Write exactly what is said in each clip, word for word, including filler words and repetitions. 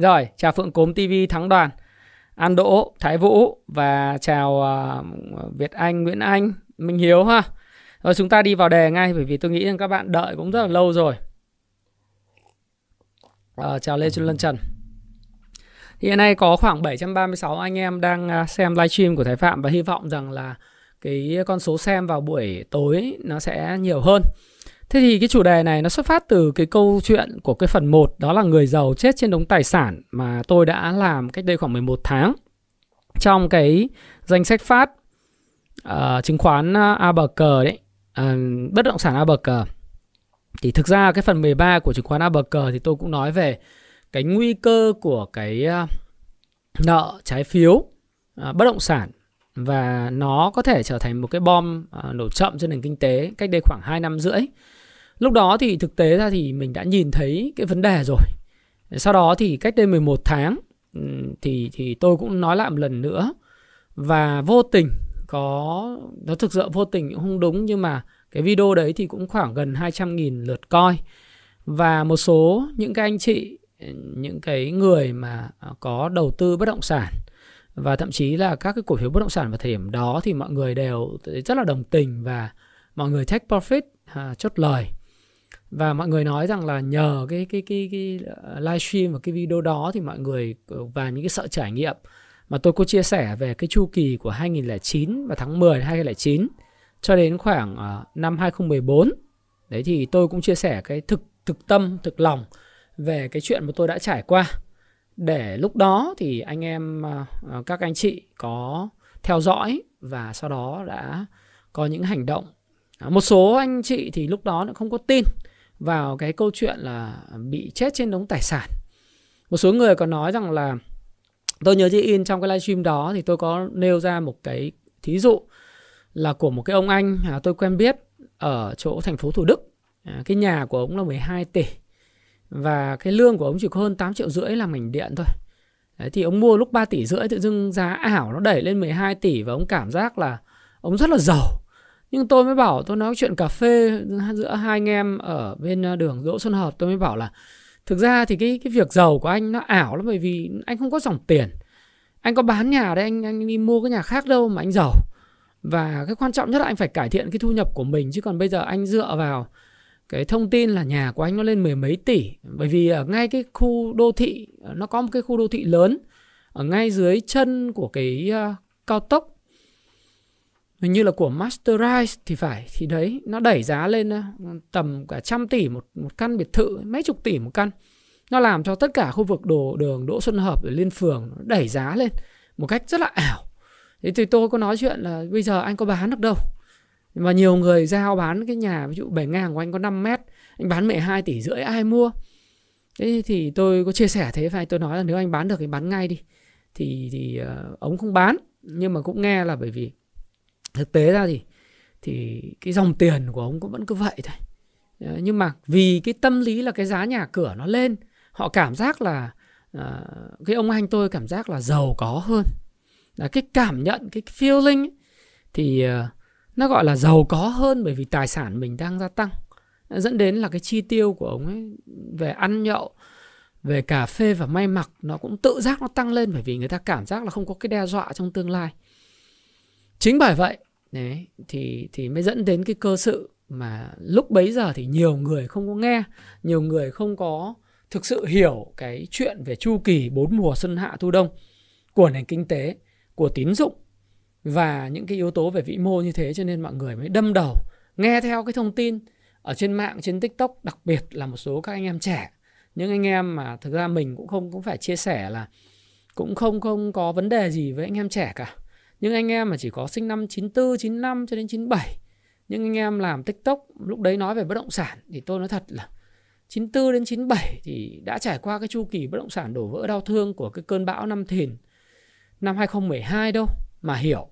Rồi, chào Phượng Cốm ti vi, Thắng Đoàn, An Đỗ, Thái Vũ và chào Việt Anh, Nguyễn Anh, Minh Hiếu ha. Rồi chúng ta đi vào đề ngay, bởi vì tôi nghĩ rằng các bạn đợi cũng rất là lâu rồi. À, chào Lê Xuân Lân Trần. Hiện nay có khoảng bảy trăm ba mươi sáu anh em đang xem livestream của Thái Phạm, và hy vọng rằng là cái con số xem vào buổi tối nó sẽ nhiều hơn. Thế thì cái chủ đề này nó xuất phát từ cái câu chuyện của cái phần một, đó là người giàu chết trên đống tài sản, mà tôi đã làm cách đây khoảng mười một tháng trong cái danh sách phát uh, chứng khoán a bê xê đấy, uh, bất động sản a bê xê. Thì thực ra cái phần mười ba của chứng khoán a bê xê thì tôi cũng nói về cái nguy cơ của cái nợ trái phiếu bất động sản, và nó có thể trở thành một cái bom nổ chậm trên nền kinh tế cách đây khoảng hai năm rưỡi. Lúc đó thì thực tế ra thì mình đã nhìn thấy cái vấn đề rồi. Sau đó thì cách đây mười một tháng thì thì tôi cũng nói lại một lần nữa, và vô tình có nó thực sự vô tình cũng không đúng, nhưng mà cái video đấy thì cũng khoảng gần hai trăm nghìn lượt coi. Và một số những cái anh chị, những cái người mà có đầu tư bất động sản, và thậm chí là các cái cổ phiếu bất động sản vào thời điểm đó, thì mọi người đều rất là đồng tình, và mọi người take profit, à, chốt lời. Và mọi người nói rằng là nhờ cái, cái, cái, cái livestream và cái video đó thì mọi người, và những cái sợ trải nghiệm mà tôi có chia sẻ về cái chu kỳ của hai nghìn không trăm lẻ chín và tháng mười năm hai nghìn không trăm lẻ chín cho đến khoảng năm hai nghìn không trăm mười bốn. Đấy thì tôi cũng chia sẻ cái thực, thực tâm, thực lòng về cái chuyện mà tôi đã trải qua, để lúc đó thì anh em, các anh chị có theo dõi và sau đó đã có những hành động. Một số anh chị thì lúc đó không có tin vào cái câu chuyện là bị chết trên đống tài sản. Một số người còn nói rằng là, tôi nhớ chị in trong cái livestream đó thì tôi có nêu ra một cái thí dụ là của một cái ông anh tôi quen biết ở chỗ thành phố Thủ Đức. Cái nhà của ông là mười hai tỷ. Và cái lương của ông chỉ có hơn tám triệu rưỡi làm ngành điện thôi. Đấy, thì ông mua lúc ba tỷ rưỡi, tự dưng giá ảo nó đẩy lên mười hai tỷ, và ông cảm giác là ông rất là giàu. Nhưng tôi mới bảo, tôi nói chuyện cà phê giữa hai anh em ở bên đường Đỗ Xuân Hợp, tôi mới bảo là thực ra thì cái, cái việc giàu của anh nó ảo lắm, bởi vì anh không có dòng tiền. Anh có bán nhà đấy, anh, anh đi mua cái nhà khác đâu mà anh giàu. Và cái quan trọng nhất là anh phải cải thiện cái thu nhập của mình, chứ còn bây giờ anh dựa vào cái thông tin là nhà của anh nó lên mười mấy tỷ, bởi vì ở ngay cái khu đô thị, nó có một cái khu đô thị lớn ở ngay dưới chân của cái uh, cao tốc, hình như là của Masterize thì phải. Thì đấy, nó đẩy giá lên uh, tầm cả trăm tỷ một, một căn biệt thự, mấy chục tỷ một căn. Nó làm cho tất cả khu vực đồ, đường Đỗ Xuân Hợp ở Liên Phường nó đẩy giá lên một cách rất là ảo. Thế thì tôi có nói chuyện là bây giờ anh có bán được đâu. Mà nhiều người giao bán cái nhà, ví dụ bề ngang của anh có năm mét, anh bán mười hai tỷ rưỡi, ai mua. Thế thì tôi có chia sẻ thế, và tôi nói là nếu anh bán được thì bán ngay đi. Thì, thì uh, ông không bán. Nhưng mà cũng nghe là bởi vì thực tế ra thì, thì cái dòng tiền của ông cũng vẫn cứ vậy thôi. Nhưng mà vì cái tâm lý là cái giá nhà cửa nó lên, họ cảm giác là uh, cái ông anh tôi cảm giác là giàu có hơn. Là cái cảm nhận, cái feeling ấy, thì uh, nó gọi là giàu có hơn, bởi vì tài sản mình đang gia tăng, dẫn đến là cái chi tiêu của ông ấy về ăn nhậu, về cà phê và may mặc nó cũng tự giác nó tăng lên, bởi vì người ta cảm giác là không có cái đe dọa trong tương lai. Chính bởi vậy đấy, thì, thì mới dẫn đến cái cơ sự mà lúc bấy giờ thì nhiều người không có nghe, nhiều người không có thực sự hiểu cái chuyện về chu kỳ bốn mùa xuân hạ thu đông của nền kinh tế, của tín dụng và những cái yếu tố về vĩ mô như thế, cho nên mọi người mới đâm đầu nghe theo cái thông tin ở trên mạng, trên TikTok, đặc biệt là một số các anh em trẻ, những anh em mà thực ra mình cũng không cũng phải chia sẻ là cũng không không có vấn đề gì với anh em trẻ cả. Những anh em mà chỉ có sinh năm chín tư, chín lăm cho đến chín bảy, những anh em làm TikTok lúc đấy nói về bất động sản thì tôi nói thật là chín tư đến chín bảy thì đã trải qua cái chu kỳ bất động sản đổ vỡ đau thương của cái cơn bão năm Thìn năm hai nghìn không trăm mười hai đâu mà hiểu.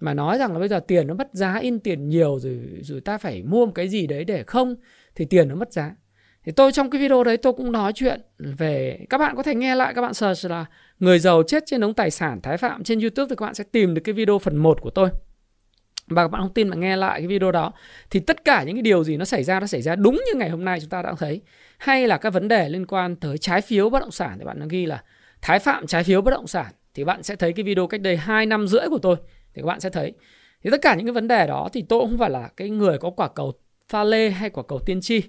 Mà nói rằng là bây giờ tiền nó mất giá, in tiền nhiều rồi, rồi ta phải mua một cái gì đấy để không thì tiền nó mất giá. Thì tôi trong cái video đấy tôi cũng nói chuyện về, các bạn có thể nghe lại, các bạn search là người giàu chết trên đống tài sản Thái Phạm trên YouTube thì các bạn sẽ tìm được cái video phần một của tôi. và các bạn không tin bạn nghe lại cái video đó, thì tất cả những cái điều gì nó xảy ra, nó xảy ra đúng như ngày hôm nay chúng ta đã thấy. Hay là các vấn đề liên quan tới trái phiếu bất động sản, thì bạn đang ghi là Thái Phạm trái phiếu bất động sản, thì bạn sẽ thấy cái video cách đây hai năm rưỡi của tôi, thì các bạn sẽ thấy. Thì tất cả những cái vấn đề đó thì tôi không phải là cái người có quả cầu pha lê hay quả cầu tiên tri.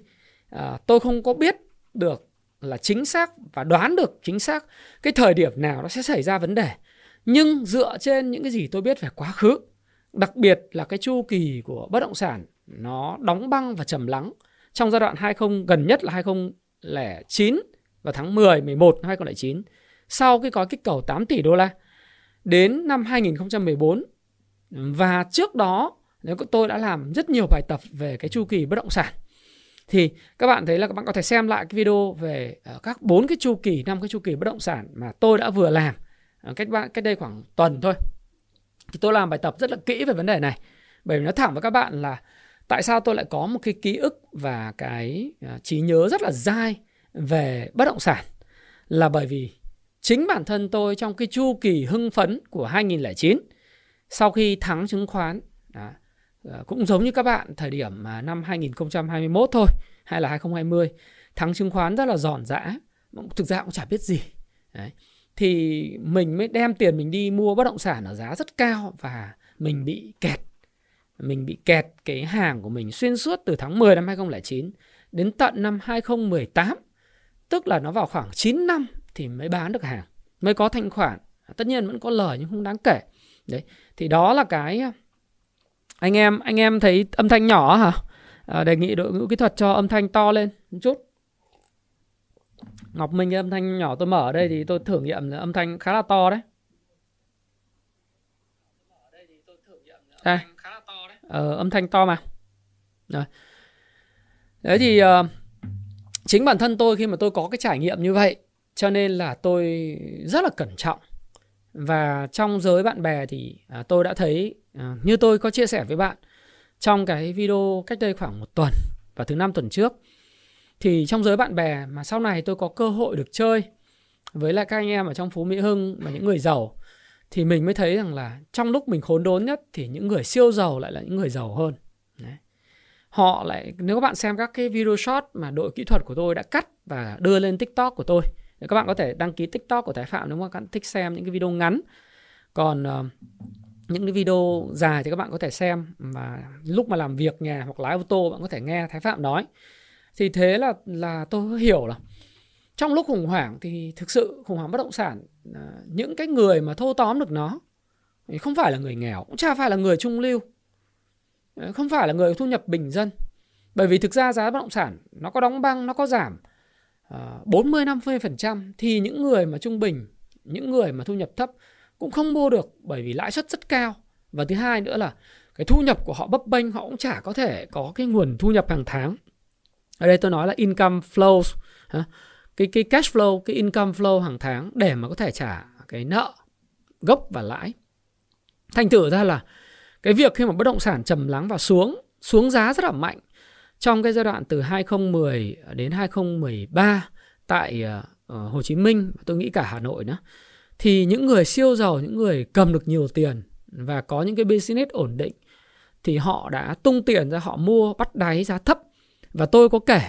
À, tôi không có biết được là chính xác và đoán được chính xác cái thời điểm nào nó sẽ xảy ra vấn đề. Nhưng dựa trên những cái gì tôi biết về quá khứ, đặc biệt là cái chu kỳ của bất động sản nó đóng băng và trầm lắng trong giai đoạn hai không gần nhất là hai không không chín và tháng mười, mười một năm hai không không chín, sau cái gói kích cầu tám tỷ đô la đến năm hai không một bốn. Và trước đó tôi đã làm rất nhiều bài tập về cái chu kỳ bất động sản. Thì các bạn thấy là các bạn có thể xem lại cái video về các bốn cái chu kỳ, năm cái chu kỳ bất động sản mà tôi đã vừa làm cách cách đây khoảng tuần thôi. Thì tôi làm bài tập rất là kỹ về vấn đề này. Bởi vì nói thẳng với các bạn là tại sao tôi lại có một cái ký ức và cái trí nhớ rất là dai về bất động sản, là bởi vì chính bản thân tôi trong cái chu kỳ hưng phấn của hai không không chín, sau khi thắng chứng khoán, à, cũng giống như các bạn thời điểm năm hai không hai mốt thôi, hay là hai không hai không, thắng chứng khoán rất là giòn giã, thực ra cũng chả biết gì. Đấy. Thì mình mới đem tiền mình đi mua bất động sản ở giá rất cao, và mình bị kẹt. Mình bị kẹt cái hàng của mình xuyên suốt từ tháng mười năm hai không không chín đến tận năm hai không một tám. Tức là nó vào khoảng chín năm thì mới bán được hàng, mới có thanh khoản. Tất nhiên vẫn có lời nhưng không đáng kể. Đấy. Thì đó là cái... Anh em anh em thấy âm thanh nhỏ hả? À, đề nghị đội ngũ kỹ thuật cho âm thanh to lên một chút. Ngọc Minh, cái âm thanh nhỏ tôi mở ở đây thì tôi thử nghiệm là âm thanh khá là to đấy. Đây. Ờ, âm thanh to mà. Rồi. Đấy thì uh, chính bản thân tôi khi mà tôi có cái trải nghiệm như vậy, cho nên là tôi rất là cẩn trọng. Và trong giới bạn bè thì à, tôi đã thấy, à, như tôi có chia sẻ với bạn trong cái video cách đây khoảng một tuần và thứ năm tuần trước, thì trong giới bạn bè mà sau này tôi có cơ hội được chơi với lại các anh em ở trong Phú Mỹ Hưng và những người giàu, thì mình mới thấy rằng là trong lúc mình khốn đốn nhất thì những người siêu giàu lại là những người giàu hơn. Đấy. Họ lại, nếu các bạn xem các cái video short mà đội kỹ thuật của tôi đã cắt và đưa lên TikTok của tôi, các bạn có thể đăng ký TikTok của Thái Phạm nếu mà các bạn thích xem những cái video ngắn. Còn uh, những cái video dài thì các bạn có thể xem mà lúc mà làm việc nhà hoặc lái ô tô, bạn có thể nghe Thái Phạm nói. Thì thế là là tôi hiểu là trong lúc khủng hoảng thì thực sự khủng hoảng bất động sản, uh, những cái người mà thâu tóm được nó thì không phải là người nghèo, cũng chả phải là người trung lưu, không phải là người thu nhập bình dân. Bởi vì thực ra giá bất động sản nó có đóng băng, nó có giảm bốn mươi đến năm mươi phần trăm thì những người mà trung bình, những người mà thu nhập thấp cũng không mua được, bởi vì lãi suất rất cao. Và thứ hai nữa là cái thu nhập của họ bấp bênh, họ cũng chả có thể có cái nguồn thu nhập hàng tháng. Ở đây tôi nói là income flows, cái, cái cash flow, cái income flow hàng tháng để mà có thể trả cái nợ gốc và lãi. Thành thử ra là cái việc khi mà bất động sản trầm lắng và xuống, xuống giá rất là mạnh trong cái giai đoạn từ hai không một không đến hai không một ba tại uh, Hồ Chí Minh, tôi nghĩ cả Hà Nội nữa, thì những người siêu giàu, những người cầm được nhiều tiền và có những cái business ổn định thì họ đã tung tiền ra, họ mua bắt đáy giá thấp. Và tôi có kể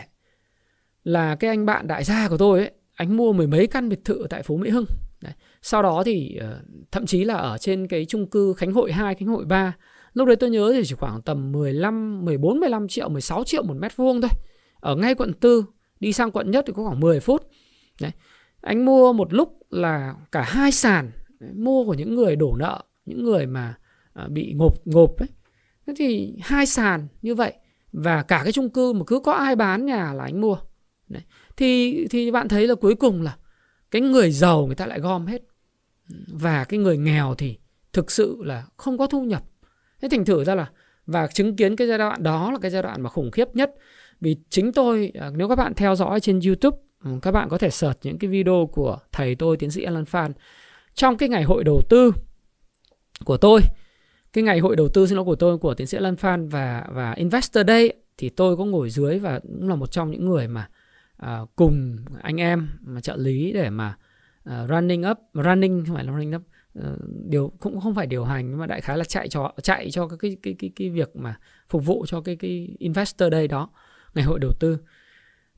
là cái anh bạn đại gia của tôi ấy, anh mua mười mấy căn biệt thự tại Phú Mỹ Hưng. Đấy. Sau đó thì uh, thậm chí là ở trên cái chung cư Khánh Hội hai, Khánh Hội ba, lúc đấy tôi nhớ thì chỉ khoảng tầm mười lăm, mười bốn, mười lăm triệu, mười sáu triệu một mét vuông thôi. Ở ngay quận tư, đi sang quận nhất thì có khoảng mười phút. Đấy. Anh mua một lúc là cả hai sàn, mua của những người đổ nợ, những người mà bị ngộp ngộp ấy. Thế thì hai sàn như vậy và cả cái chung cư mà cứ có ai bán nhà là anh mua. Đấy. Thì thì bạn thấy là cuối cùng là cái người giàu người ta lại gom hết và cái người nghèo thì thực sự là không có thu nhập. Thế thành thử ra là, và chứng kiến cái giai đoạn đó là cái giai đoạn mà khủng khiếp nhất. Vì chính tôi, nếu các bạn theo dõi trên YouTube, các bạn có thể search những cái video của thầy tôi, tiến sĩ Alan Phan. Trong cái ngày hội đầu tư của tôi, cái ngày hội đầu tư xin lỗi của tôi, của tiến sĩ Alan Phan và, và Investor Day, thì tôi có ngồi dưới và cũng là một trong những người mà à, cùng anh em mà trợ lý để mà à, running up, running, không phải là running up, điều cũng không phải điều hành, nhưng mà đại khái là chạy cho chạy cho cái cái cái cái, cái việc mà phục vụ cho cái cái Investor Day đó, ngày hội đầu tư.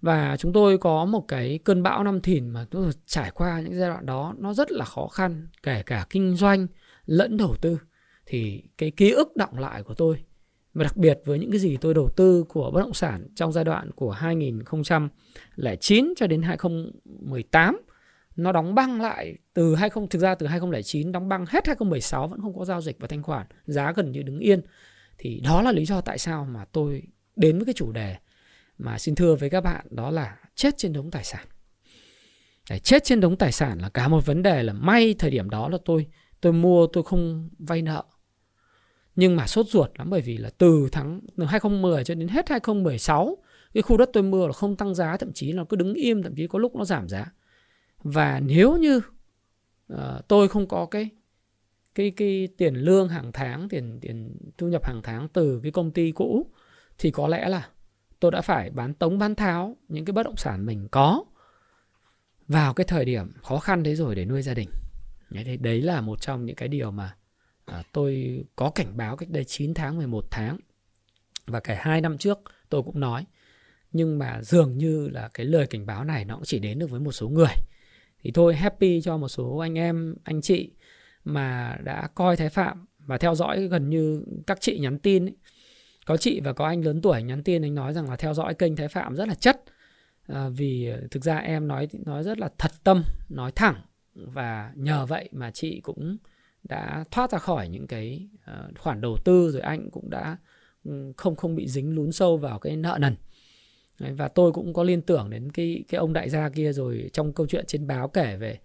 Và chúng tôi có một cái cơn bão năm Thìn mà tôi trải qua những giai đoạn đó nó rất là khó khăn, kể cả kinh doanh lẫn đầu tư. Thì cái ký ức đọng lại của tôi, và đặc biệt với những cái gì tôi đầu tư của bất động sản trong giai đoạn của hai nghìn không trăm lẻ chín cho đến hai nghìn không trăm mười tám, nó đóng băng lại từ hai không thực ra từ hai nghìn không trăm lẻ chín đóng băng hết hai nghìn không trăm mười sáu, vẫn không có giao dịch và thanh khoản, giá gần như đứng yên. Thì đó là lý do tại sao mà tôi đến với cái chủ đề mà xin thưa với các bạn, đó là chết trên đống tài sản. Để chết trên đống tài sản là cả một vấn đề. Là may thời điểm đó là tôi tôi mua, tôi không vay nợ. Nhưng mà sốt ruột lắm, bởi vì là từ tháng từ hai nghìn không trăm mười cho đến hết hai nghìn không trăm mười sáu, cái khu đất tôi mua là không tăng giá, thậm chí nó cứ đứng im, thậm chí có lúc nó giảm giá. Và nếu như uh, tôi không có cái cái cái tiền lương hàng tháng, tiền tiền thu nhập hàng tháng từ cái công ty cũ, thì có lẽ là tôi đã phải bán tống bán tháo những cái bất động sản mình có vào cái thời điểm khó khăn đấy rồi để nuôi gia đình. Đấy, đấy là một trong những cái điều mà à, tôi có cảnh báo cách đây chín tháng, mười một tháng. Và cả hai năm trước tôi cũng nói. Nhưng mà dường như là cái lời cảnh báo này nó cũng chỉ đến được với một số người. Thì thôi, happy cho một số anh em, anh chị mà đã coi Thái Phạm và theo dõi. Gần như các chị nhắn tin ấy, có chị và có anh lớn tuổi nhắn tin, anh nói rằng là theo dõi kênh Thái Phạm rất là chất. À, vì thực ra em nói, nói rất là thật tâm, nói thẳng. Và nhờ vậy mà chị cũng đã thoát ra khỏi những cái khoản đầu tư, rồi anh cũng đã không không bị dính lún sâu vào cái nợ nần. Và tôi cũng có liên tưởng đến cái cái ông đại gia kia rồi trong câu chuyện trên báo kể về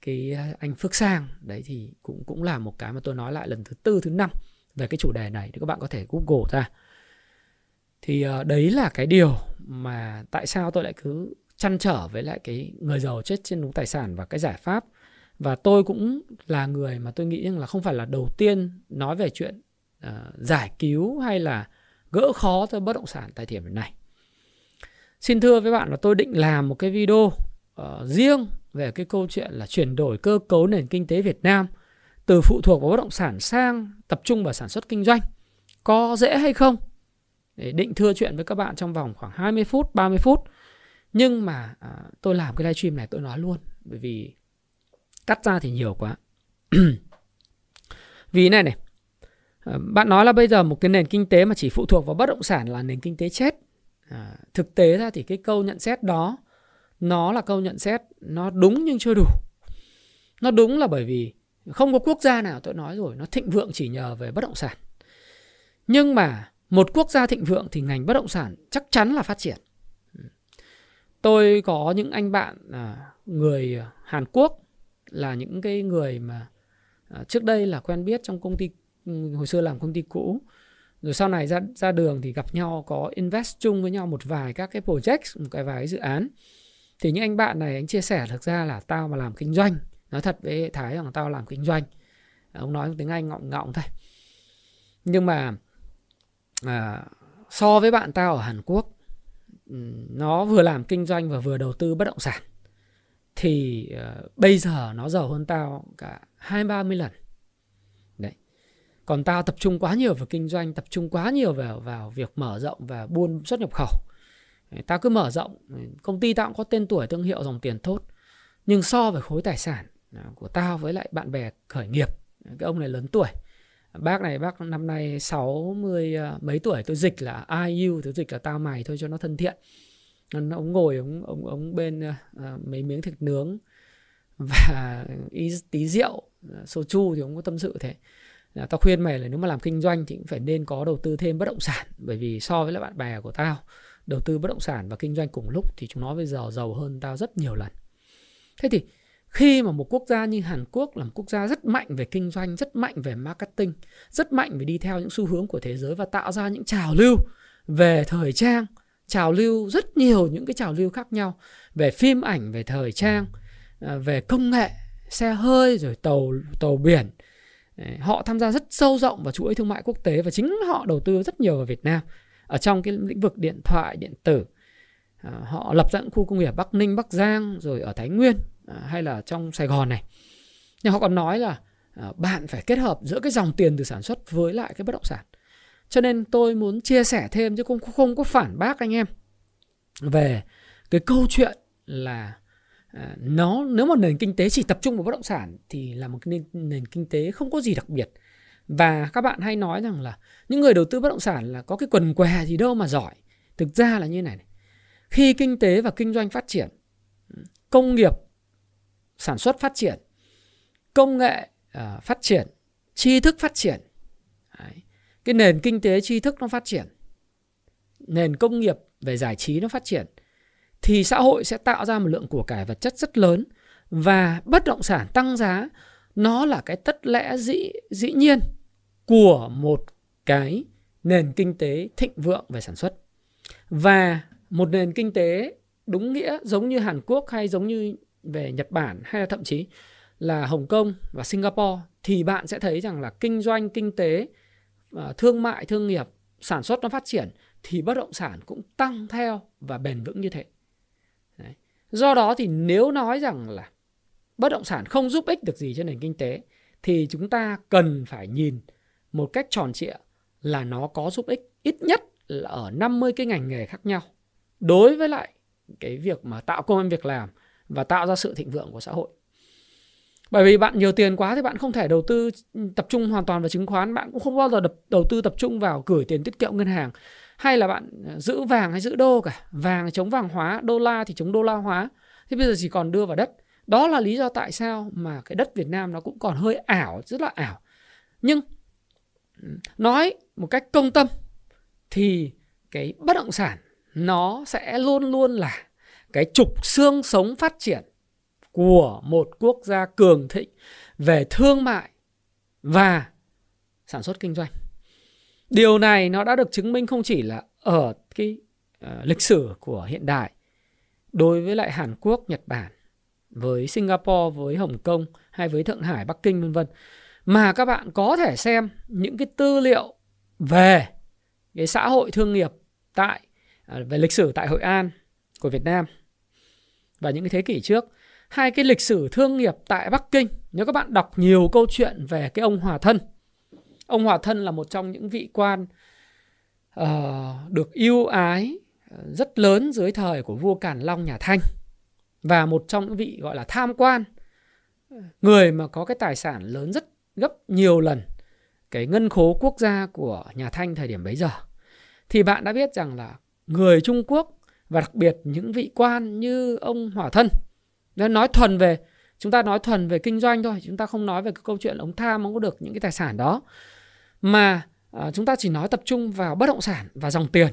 cái anh Phước Sang. Đấy thì cũng cũng là một cái mà tôi nói lại lần thứ tư, thứ năm về cái chủ đề này, thì các bạn có thể Google ra. Thì đấy là cái điều mà tại sao tôi lại cứ chăn trở với lại cái người giàu chết trên đống tài sản và cái giải pháp. Và tôi cũng là người mà tôi nghĩ rằng là không phải là đầu tiên nói về chuyện uh, giải cứu hay là gỡ khó cho bất động sản tại thời điểm này. Xin thưa với bạn là tôi định làm một cái video uh, riêng về cái câu chuyện là chuyển đổi cơ cấu nền kinh tế Việt Nam từ phụ thuộc vào bất động sản sang tập trung vào sản xuất kinh doanh. Có dễ hay không? Để định thưa chuyện với các bạn trong vòng khoảng hai mươi phút, ba mươi phút. Nhưng mà à, tôi làm cái live stream này tôi nói luôn, bởi vì cắt ra thì nhiều quá. Vì này này, bạn nói là bây giờ một cái nền kinh tế mà chỉ phụ thuộc vào bất động sản là nền kinh tế chết. À, thực tế ra thì cái câu nhận xét đó, nó là câu nhận xét, nó đúng nhưng chưa đủ. Nó đúng là bởi vì không có quốc gia nào, tôi nói rồi, nó thịnh vượng chỉ nhờ về bất động sản. Nhưng mà một quốc gia thịnh vượng thì ngành bất động sản chắc chắn là phát triển. Tôi có những anh bạn à, người Hàn Quốc, là những cái người mà à, trước đây là quen biết trong công ty, hồi xưa làm công ty cũ. Rồi sau này ra, ra đường thì gặp nhau, có invest chung với nhau một vài các cái project, một cái vài cái dự án. Thì những anh bạn này, anh chia sẻ thực ra là tao mà làm kinh doanh. Nói thật với Thái rằng tao làm kinh doanh. Ông nói tiếng Anh ngọng ngọng thôi. Nhưng mà à, so với bạn tao ở Hàn Quốc, nó vừa làm kinh doanh và vừa đầu tư bất động sản, thì uh, bây giờ nó giàu hơn tao cả hai ba mươi lần. Đấy. Còn tao tập trung quá nhiều vào kinh doanh, tập trung quá nhiều vào, vào việc mở rộng và buôn xuất nhập khẩu. Đấy, tao cứ mở rộng, công ty tao cũng có tên tuổi, thương hiệu, dòng tiền tốt. Nhưng so với khối tài sản của tao với lại bạn bè khởi nghiệp, cái ông này lớn tuổi, bác này, bác năm nay sáu mươi mấy tuổi, tôi dịch là I you, tôi dịch là tao mày thôi cho nó thân thiện. Ông ngồi ông, ông, ông bên uh, mấy miếng thịt nướng và ý, tí rượu, soju thì ông có tâm sự thế. Là tao khuyên mày là nếu mà làm kinh doanh thì cũng phải nên có đầu tư thêm bất động sản. Bởi vì so với lại bạn bè của tao, đầu tư bất động sản và kinh doanh cùng lúc thì chúng nó bây giờ giàu hơn tao rất nhiều lần. Thế thì khi mà một quốc gia như Hàn Quốc là một quốc gia rất mạnh về kinh doanh, rất mạnh về marketing, rất mạnh về đi theo những xu hướng của thế giới và tạo ra những trào lưu về thời trang, trào lưu rất nhiều những cái trào lưu khác nhau, về phim ảnh, về thời trang, về công nghệ, xe hơi, rồi tàu, tàu biển. Họ tham gia rất sâu rộng vào chuỗi thương mại quốc tế và chính họ đầu tư rất nhiều vào Việt Nam. Ở trong cái lĩnh vực điện thoại, điện tử, họ lập ra những khu công nghiệp Bắc Ninh, Bắc Giang, rồi ở Thái Nguyên, hay là trong Sài Gòn này. Nhưng họ còn nói là bạn phải kết hợp giữa cái dòng tiền từ sản xuất với lại cái bất động sản. Cho nên tôi muốn chia sẻ thêm chứ không, không có phản bác anh em về cái câu chuyện là à, nó nếu mà nền kinh tế chỉ tập trung vào bất động sản thì là một nền, nền kinh tế không có gì đặc biệt. Và các bạn hay nói rằng là những người đầu tư bất động sản là có cái quần què gì đâu mà giỏi. Thực ra là như này này. Khi kinh tế và kinh doanh phát triển, công nghiệp sản xuất phát triển, công nghệ uh, phát triển, tri thức phát triển. Đấy. Cái nền kinh tế tri thức nó phát triển, nền công nghiệp về giải trí nó phát triển, thì xã hội sẽ tạo ra một lượng của cải vật chất rất lớn. Và bất động sản tăng giá nó là cái tất lẽ dĩ, dĩ nhiên của một cái nền kinh tế thịnh vượng về sản xuất. Và một nền kinh tế đúng nghĩa giống như Hàn Quốc hay giống như về Nhật Bản hay là thậm chí là Hồng Kông và Singapore, thì bạn sẽ thấy rằng là kinh doanh, kinh tế, thương mại, thương nghiệp, sản xuất nó phát triển thì bất động sản cũng tăng theo và bền vững như thế. Đấy. Do đó thì nếu nói rằng là bất động sản không giúp ích được gì cho nền kinh tế thì chúng ta cần phải nhìn một cách tròn trịa là nó có giúp ích ít nhất là ở năm mươi cái ngành nghề khác nhau đối với lại cái việc mà tạo công ăn việc làm và tạo ra sự thịnh vượng của xã hội. Bởi vì bạn nhiều tiền quá thì bạn không thể đầu tư tập trung hoàn toàn vào chứng khoán, bạn cũng không bao giờ đầu tư tập trung vào gửi tiền tiết kiệm ngân hàng, hay là bạn giữ vàng hay giữ đô cả. Vàng chống vàng hóa, đô la thì chống đô la hóa. Thế bây giờ chỉ còn đưa vào đất. Đó là lý do tại sao mà cái đất Việt Nam nó cũng còn hơi ảo, rất là ảo. Nhưng nói một cách công tâm thì cái bất động sản nó sẽ luôn luôn là cái trục xương sống phát triển của một quốc gia cường thịnh về thương mại và sản xuất kinh doanh. Điều này nó đã được chứng minh không chỉ là ở cái uh, lịch sử của hiện đại đối với lại Hàn Quốc, Nhật Bản, với Singapore, với Hồng Kông hay với Thượng Hải, Bắc Kinh vân vân, mà các bạn có thể xem những cái tư liệu về cái xã hội thương nghiệp tại uh, về lịch sử tại Hội An của Việt Nam và những cái thế kỷ trước, hay cái lịch sử thương nghiệp tại Bắc Kinh. Nếu các bạn đọc nhiều câu chuyện về cái ông Hòa Thân, ông Hòa Thân là một trong những vị quan uh, được ưu ái rất lớn dưới thời của vua Càn Long nhà Thanh, và một trong những vị gọi là tham quan, người mà có cái tài sản lớn rất gấp nhiều lần cái ngân khố quốc gia của nhà Thanh thời điểm bấy giờ. Thì bạn đã biết rằng là người Trung Quốc và đặc biệt những vị quan như ông Hòa Thân, nói thuần về, chúng ta nói thuần về kinh doanh thôi, chúng ta không nói về cái câu chuyện ông tham, ông có được những cái tài sản đó, mà à, chúng ta chỉ nói tập trung vào bất động sản và dòng tiền.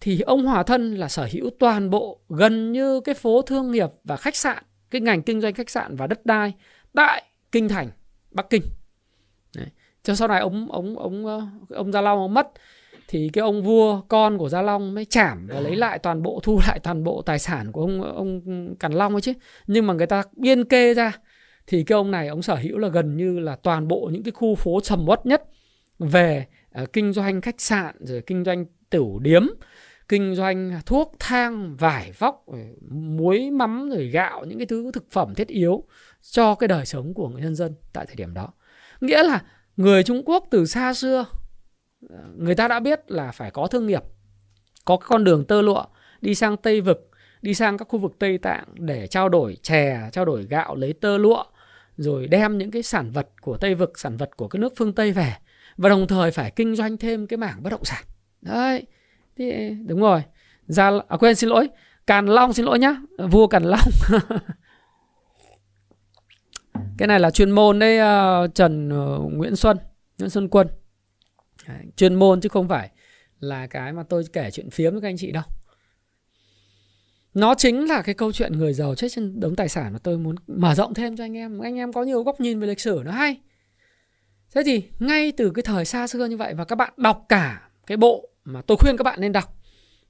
Thì ông Hòa Thân là sở hữu toàn bộ gần như cái phố thương nghiệp và khách sạn, cái ngành kinh doanh khách sạn và đất đai tại kinh thành Bắc Kinh. Đấy. Cho sau này ông ông ông ông Gia Long ông mất thì cái ông vua con của Gia Long mới trảm và lấy lại toàn bộ, thu lại toàn bộ tài sản của ông ông Càn Long ấy chứ. Nhưng mà người ta biên kê ra thì cái ông này ông sở hữu là gần như là toàn bộ những cái khu phố sầm uất nhất về uh, kinh doanh khách sạn, rồi kinh doanh tửu điếm, kinh doanh thuốc thang, vải vóc, muối mắm, rồi gạo, những cái thứ thực phẩm thiết yếu cho cái đời sống của người nhân dân tại thời điểm đó. Nghĩa là người Trung Quốc từ xa xưa người ta đã biết là phải có thương nghiệp, có con đường tơ lụa đi sang Tây Vực, đi sang các khu vực Tây Tạng để trao đổi chè, trao đổi gạo, lấy tơ lụa, rồi đem những cái sản vật của Tây Vực, sản vật của cái nước phương Tây về, và đồng thời phải kinh doanh thêm cái mảng bất động sản. Đấy, thì đúng rồi. Gia, à, quên xin lỗi, Càn Long xin lỗi nhá, vua Càn Long. Cái này là chuyên môn đấy, uh, Trần uh, Nguyễn Xuân, Nguyễn Xuân Quân. Đấy, chuyên môn chứ không phải là cái mà tôi kể chuyện phiếm với các anh chị đâu. Nó chính là cái câu chuyện người giàu chết trên đống tài sản mà tôi muốn mở rộng thêm cho anh em. Anh em có nhiều góc nhìn về lịch sử nó hay. Thế thì ngay từ cái thời xa xưa như vậy, và các bạn đọc cả cái bộ mà tôi khuyên các bạn nên đọc.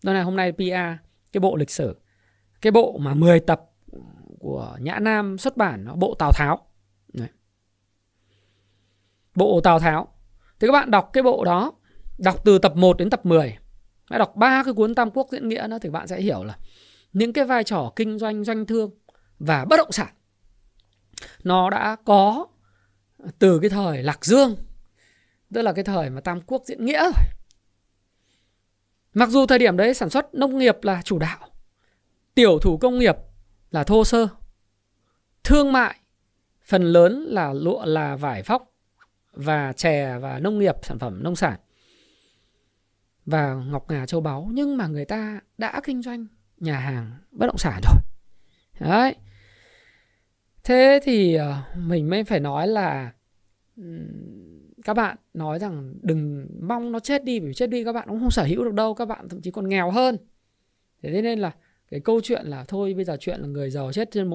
Đó là hôm nay pê rờ, cái bộ lịch sử, cái bộ mà mười tập của Nhã Nam xuất bản, nó bộ Tào Tháo. Đấy. Bộ Tào Tháo. Thì các bạn đọc cái bộ đó, đọc từ tập một đến tập mười, hãy đọc ba cái cuốn Tam Quốc diễn nghĩa đó, thì bạn sẽ hiểu là những cái vai trò kinh doanh, doanh thương và bất động sản nó đã có từ cái thời Lạc Dương, tức là cái thời mà Tam Quốc diễn nghĩa rồi. Mặc dù thời điểm đấy sản xuất nông nghiệp là chủ đạo, tiểu thủ công nghiệp là thô sơ, thương mại phần lớn là lụa, là vải vóc và chè và nông nghiệp, sản phẩm nông sản và ngọc ngà châu báu, nhưng mà người ta đã kinh doanh nhà hàng bất động sản rồi. Đấy. Thế thì mình mới phải nói là các bạn nói rằng đừng mong nó chết đi, vì chết đi các bạn cũng không sở hữu được đâu, các bạn thậm chí còn nghèo hơn. Thế nên là cái câu chuyện là thôi bây giờ chuyện là người giàu chết trên,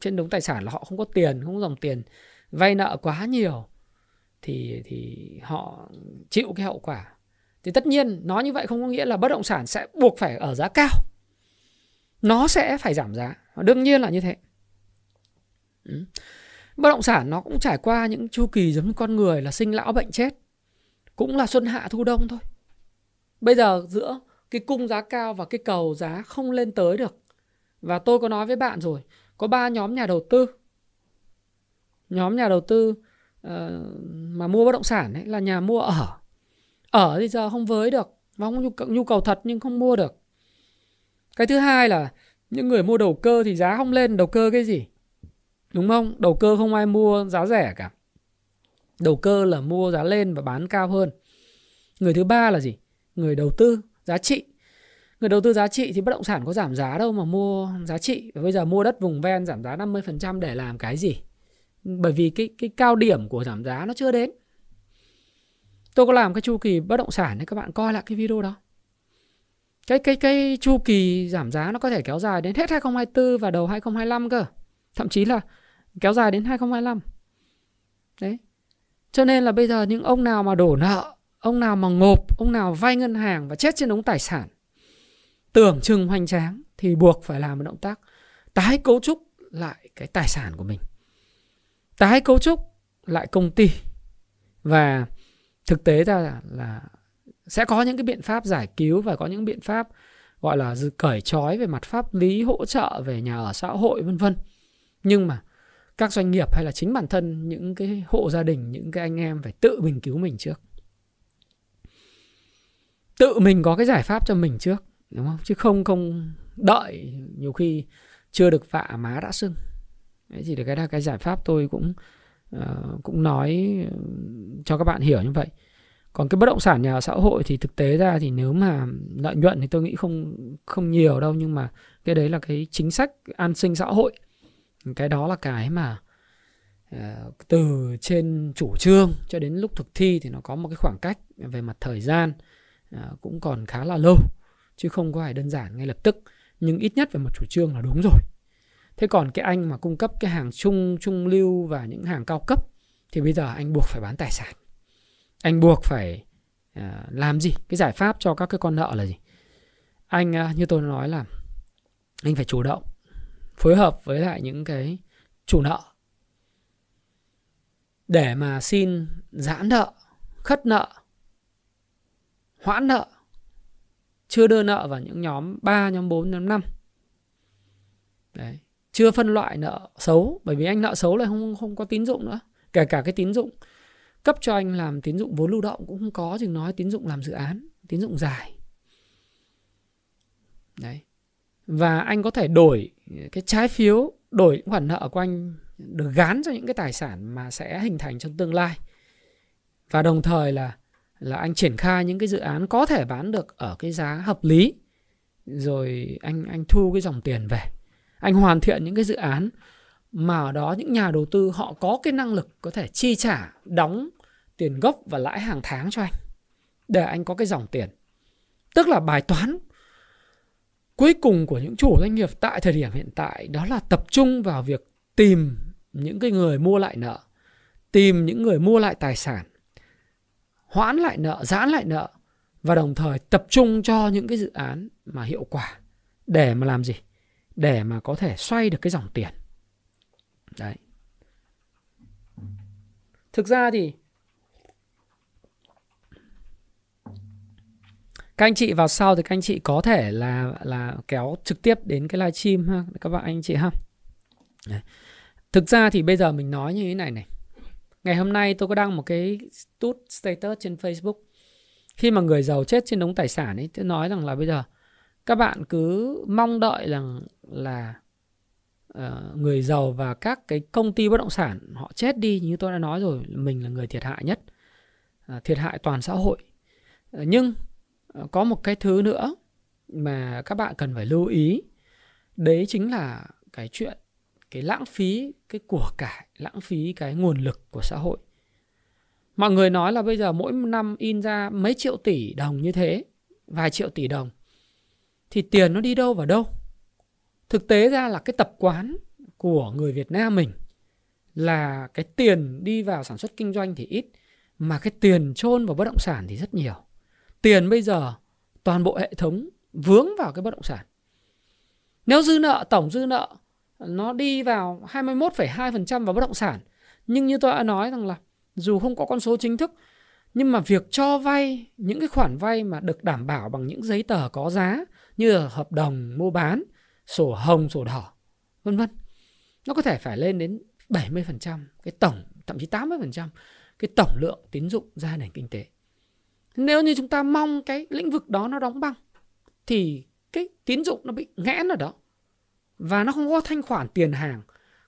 trên đống tài sản là họ không có tiền, không có dòng tiền, vay nợ quá nhiều thì, thì họ chịu cái hậu quả. Thì tất nhiên nói như vậy không có nghĩa là bất động sản sẽ buộc phải ở giá cao, nó sẽ phải giảm giá, đương nhiên là như thế. Ừ. Bất động sản nó cũng trải qua những chu kỳ giống như con người là sinh lão bệnh chết, cũng là xuân hạ thu đông thôi. Bây giờ giữa cái cung giá cao và cái cầu giá không lên tới được. Và tôi có nói với bạn rồi, có ba nhóm nhà đầu tư. Nhóm nhà đầu tư uh, mà mua bất động sản ấy, là nhà mua ở. Ở thì giờ không với được, và không có nhu cầu thật nhưng không mua được. Cái thứ hai là những người mua đầu cơ thì giá không lên, đầu cơ cái gì? Đúng không? Đầu cơ không ai mua giá rẻ cả. Đầu cơ là mua giá lên và bán cao hơn. Người thứ ba là gì? Người đầu tư giá trị. Người đầu tư giá trị thì bất động sản có giảm giá đâu mà mua giá trị. Và bây giờ mua đất vùng ven giảm giá năm mươi phần trăm để làm cái gì? Bởi vì cái, cái cao điểm của giảm giá nó chưa đến. Tôi có làm cái chu kỳ bất động sản đấy, các bạn coi lại cái video đó. Cái, cái, cái chu kỳ giảm giá nó có thể kéo dài đến hết hai không hai tư và đầu hai không hai lăm cơ. Thậm chí là kéo dài đến hai không hai lăm. Đấy. Cho nên là bây giờ những ông nào mà đổ nợ, ông nào mà ngộp, ông nào vay ngân hàng và chết trên đống tài sản tưởng chừng hoành tráng thì buộc phải làm một động tác tái cấu trúc lại cái tài sản của mình, tái cấu trúc lại công ty. Và thực tế ra là, là sẽ có những cái biện pháp giải cứu và có những biện pháp gọi là cởi trói về mặt pháp lý, hỗ trợ về nhà ở xã hội vân vân. Nhưng mà các doanh nghiệp hay là chính bản thân những cái hộ gia đình, những cái anh em phải tự mình cứu mình trước. Tự mình có cái giải pháp cho mình trước, đúng không? Chứ không không đợi, nhiều khi chưa được vạ má đã sưng. Đấy, thì cái là cái giải pháp tôi cũng uh, cũng nói cho các bạn hiểu như vậy. Còn cái bất động sản nhà ở xã hội thì thực tế ra thì nếu mà lợi nhuận thì tôi nghĩ không không nhiều đâu, nhưng mà cái đấy là cái chính sách an sinh xã hội. Cái đó là cái mà từ trên chủ trương cho đến lúc thực thi thì nó có một cái khoảng cách về mặt thời gian cũng còn khá là lâu, chứ không có phải đơn giản ngay lập tức, nhưng ít nhất về mặt chủ trương là đúng rồi. Thế còn cái anh mà cung cấp cái hàng trung, trung lưu và những hàng cao cấp thì bây giờ anh buộc phải bán tài sản, anh buộc phải làm gì? Cái giải pháp cho các cái con nợ là gì? Anh, như tôi nói là anh phải chủ động phối hợp với lại những cái chủ nợ để mà xin giãn nợ, khất nợ, hoãn nợ, chưa đưa nợ vào những nhóm ba, nhóm bốn, nhóm năm. Đấy. Chưa phân loại nợ xấu, bởi vì anh nợ xấu là không, không có tín dụng nữa. Kể cả cái tín dụng cấp cho anh làm tín dụng vốn lưu động cũng không có, chứ nói tín dụng làm dự án, tín dụng dài. Đấy. Và anh có thể đổi cái trái phiếu, đổi những khoản nợ của anh được gán cho những cái tài sản mà sẽ hình thành trong tương lai. Và đồng thời là là anh triển khai những cái dự án có thể bán được ở cái giá hợp lý, rồi anh anh thu cái dòng tiền về. Anh hoàn thiện những cái dự án mà ở đó những nhà đầu tư họ có cái năng lực có thể chi trả, đóng tiền gốc và lãi hàng tháng cho anh để anh có cái dòng tiền. Tức là bài toán cuối cùng của những chủ doanh nghiệp tại thời điểm hiện tại đó là tập trung vào việc tìm những cái người mua lại nợ, tìm những người mua lại tài sản, hoãn lại nợ, giãn lại nợ, và đồng thời tập trung cho những cái dự án mà hiệu quả để mà làm gì? Để mà có thể xoay được cái dòng tiền. Đấy. Thực ra thì các anh chị vào sau thì các anh chị có thể là là kéo trực tiếp đến cái live stream ha các bạn anh chị ha. Đấy. Thực ra thì bây giờ mình nói như thế này này. Ngày hôm nay tôi có đăng một cái tút status trên Facebook. Khi mà người giàu chết trên đống tài sản ấy, tôi nói rằng là bây giờ các bạn cứ mong đợi rằng là uh, người giàu và các cái công ty bất động sản họ chết đi. Như tôi đã nói rồi, mình là người thiệt hại nhất, uh, thiệt hại toàn xã hội. Uh, nhưng uh, có một cái thứ nữa mà các bạn cần phải lưu ý, đấy chính là cái chuyện cái lãng phí cái của cải, lãng phí cái nguồn lực của xã hội. Mọi người nói là bây giờ mỗi năm in ra mấy triệu tỷ đồng như thế, vài triệu tỷ đồng, thì tiền nó đi đâu vào đâu? Thực tế ra là cái tập quán của người Việt Nam mình là cái tiền đi vào sản xuất kinh doanh thì ít, mà cái tiền chôn vào bất động sản thì rất nhiều. Tiền bây giờ toàn bộ hệ thống vướng vào cái bất động sản. Nếu dư nợ, tổng dư nợ nó đi vào hai mươi mốt phẩy hai phần trăm vào bất động sản. Nhưng như tôi đã nói rằng là dù không có con số chính thức, nhưng mà việc cho vay, những cái khoản vay mà được đảm bảo bằng những giấy tờ có giá như là hợp đồng mua bán, sổ hồng, sổ đỏ, vân vân, nó có thể phải lên đến bảy mươi phần trăm cái tổng, thậm chí tám mươi phần trăm cái tổng lượng tín dụng ra nền kinh tế. Nếu như chúng ta mong cái lĩnh vực đó nó đóng băng thì cái tín dụng nó bị nghẽn ở đó, và nó không có thanh khoản tiền hàng.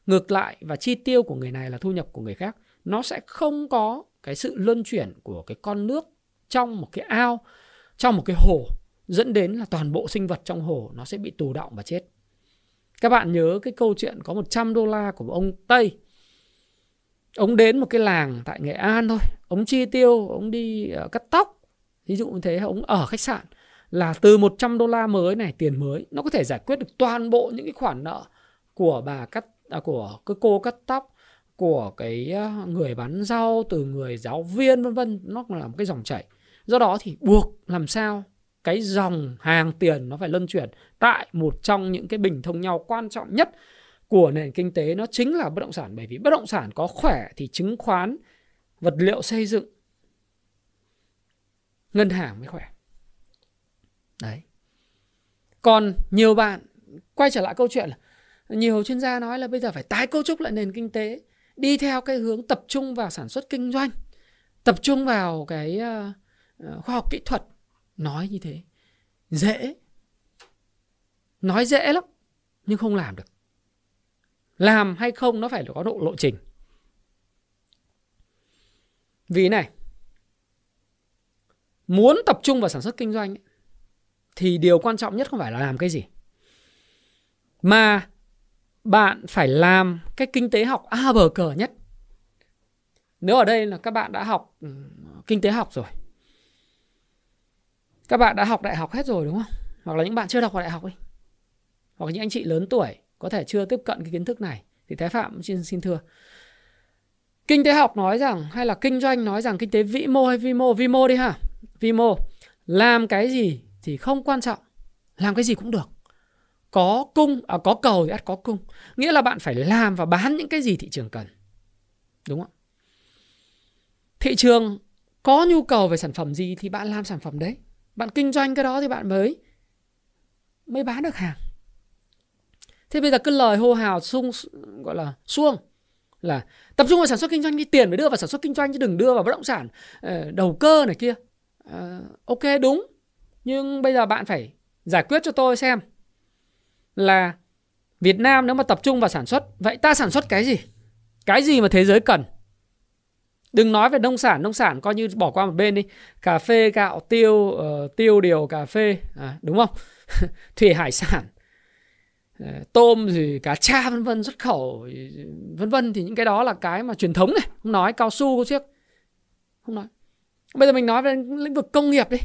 Ngược lại, và chi tiêu của người này là thu nhập của người khác, nó sẽ không có cái sự luân chuyển của cái con nước trong một cái ao, trong một cái hồ, dẫn đến là toàn bộ sinh vật trong hồ nó sẽ bị tù đọng và chết. Các bạn nhớ cái câu chuyện có một trăm đô la của ông Tây. Ông đến một cái làng tại Nghệ An thôi, ông chi tiêu, ông đi cắt tóc, ví dụ như thế, ông ở khách sạn, là từ một trăm đô la mới này, tiền mới, nó có thể giải quyết được toàn bộ những cái khoản nợ của bà cắt, à, của cái cô cắt tóc, của cái người bán rau, từ người giáo viên, vân vân. Nó là một cái dòng chảy. Do đó thì buộc làm sao cái dòng hàng tiền nó phải luân chuyển tại một trong những cái bình thông nhau quan trọng nhất của nền kinh tế, nó chính là bất động sản. Bởi vì bất động sản có khỏe thì chứng khoán, vật liệu xây dựng, ngân hàng mới khỏe. Đấy. Còn nhiều bạn, quay trở lại câu chuyện là nhiều chuyên gia nói là bây giờ phải tái cấu trúc lại nền kinh tế, đi theo cái hướng tập trung vào sản xuất kinh doanh, tập trung vào cái khoa học kỹ thuật. Nói như thế dễ, nói dễ lắm, nhưng không làm được. Làm hay không nó phải có độ lộ trình. Vì này, muốn tập trung vào sản xuất kinh doanh ấy, thì điều quan trọng nhất không phải là làm cái gì, mà bạn phải làm cái kinh tế học a bờ cờ nhất. Nếu ở đây là các bạn đã học kinh tế học rồi, các bạn đã học đại học hết rồi, đúng không? Hoặc là những bạn chưa đọc vào đại học ấy, hoặc những anh chị lớn tuổi có thể chưa tiếp cận cái kiến thức này, thì Thái Phạm xin, xin thưa, kinh tế học nói rằng, hay là kinh doanh nói rằng, kinh tế vĩ mô hay vi mô, vi mô đi ha, vi mô, làm cái gì thì không quan trọng, làm cái gì cũng được. Có cung, à, có cầu thì ắt có cung. Nghĩa là bạn phải làm và bán những cái gì thị trường cần, đúng không? Thị trường có nhu cầu về sản phẩm gì thì bạn làm sản phẩm đấy, bạn kinh doanh cái đó thì bạn mới Mới bán được hàng. Thế bây giờ cứ lời hô hào sung, gọi là suông, là tập trung vào sản xuất kinh doanh đi, tiền phải đưa vào sản xuất kinh doanh chứ đừng đưa vào bất động sản, đầu cơ này kia. à, Ok, đúng. Nhưng bây giờ bạn phải giải quyết cho tôi xem là Việt Nam nếu mà tập trung vào sản xuất, vậy ta sản xuất cái gì? Cái gì mà thế giới cần? Đừng nói về nông sản, nông sản coi như bỏ qua một bên đi. Cà phê, gạo, tiêu, uh, tiêu điều, cà phê, à, đúng không? Thủy hải sản, tôm gì, cá tra vân vân, xuất khẩu vân vân, thì những cái đó là cái mà truyền thống này, không nói, cao su, cao chiếc, không nói. Bây giờ mình nói về lĩnh vực công nghiệp đi.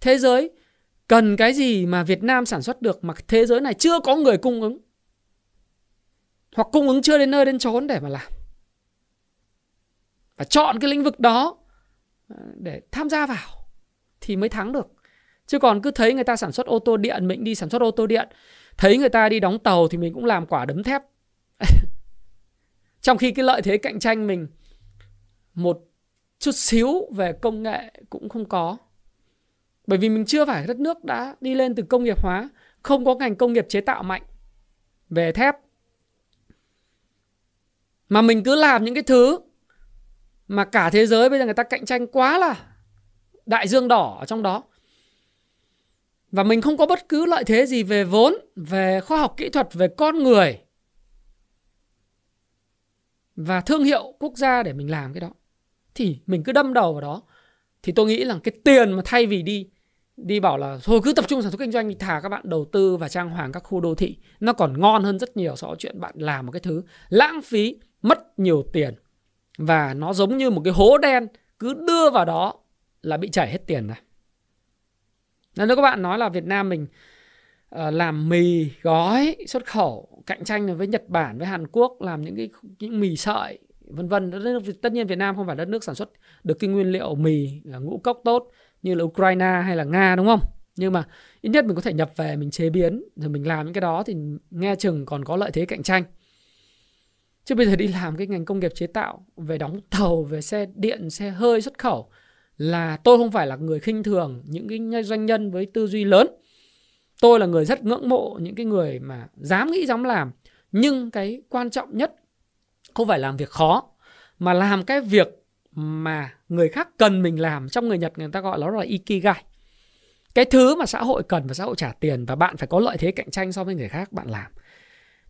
Thế giới cần cái gì mà Việt Nam sản xuất được mà thế giới này chưa có người cung ứng, hoặc cung ứng chưa đến nơi đến chốn để mà làm, và chọn cái lĩnh vực đó để tham gia vào thì mới thắng được. Chứ còn cứ thấy người ta sản xuất ô tô điện, mình đi sản xuất ô tô điện. Thấy người ta đi đóng tàu thì mình cũng làm quả đấm thép. Trong khi cái lợi thế cạnh tranh mình một chút xíu về công nghệ cũng không có. Bởi vì mình chưa phải đất nước đã đi lên từ công nghiệp hóa, không có ngành công nghiệp chế tạo mạnh về thép. Mà mình cứ làm những cái thứ mà cả thế giới bây giờ người ta cạnh tranh quá là đại dương đỏ ở trong đó. Và mình không có bất cứ lợi thế gì về vốn, về khoa học kỹ thuật, về con người và thương hiệu quốc gia để mình làm cái đó. Thì mình cứ đâm đầu vào đó. Thì tôi nghĩ là cái tiền mà thay vì đi Đi bảo là thôi cứ tập trung sản xuất kinh doanh thì thả các bạn đầu tư và trang hoàng các khu đô thị, nó còn ngon hơn rất nhiều so với chuyện bạn làm một cái thứ lãng phí, mất nhiều tiền, và nó giống như một cái hố đen, cứ đưa vào đó là bị chảy hết tiền ra. Nên nếu các bạn nói là Việt Nam mình làm mì gói xuất khẩu, cạnh tranh với Nhật Bản, với Hàn Quốc, làm những cái những mì sợi vân vân. Tất nhiên Việt Nam không phải đất nước sản xuất được cái nguyên liệu mì ngũ cốc tốt như là Ukraine hay là Nga, đúng không? Nhưng mà ít nhất mình có thể nhập về, mình chế biến, rồi mình làm những cái đó thì nghe chừng còn có lợi thế cạnh tranh. Chứ bây giờ đi làm cái ngành công nghiệp chế tạo, về đóng tàu, về xe điện, xe hơi xuất khẩu, là tôi không phải là người khinh thường những cái doanh nhân với tư duy lớn. Tôi là người rất ngưỡng mộ những cái người mà dám nghĩ, dám làm. Nhưng cái quan trọng nhất không phải làm việc khó, mà làm cái việc mà người khác cần mình làm. Trong người Nhật người ta gọi nó là Ikigai. Cái thứ mà xã hội cần và xã hội trả tiền, và bạn phải có lợi thế cạnh tranh so với người khác bạn làm.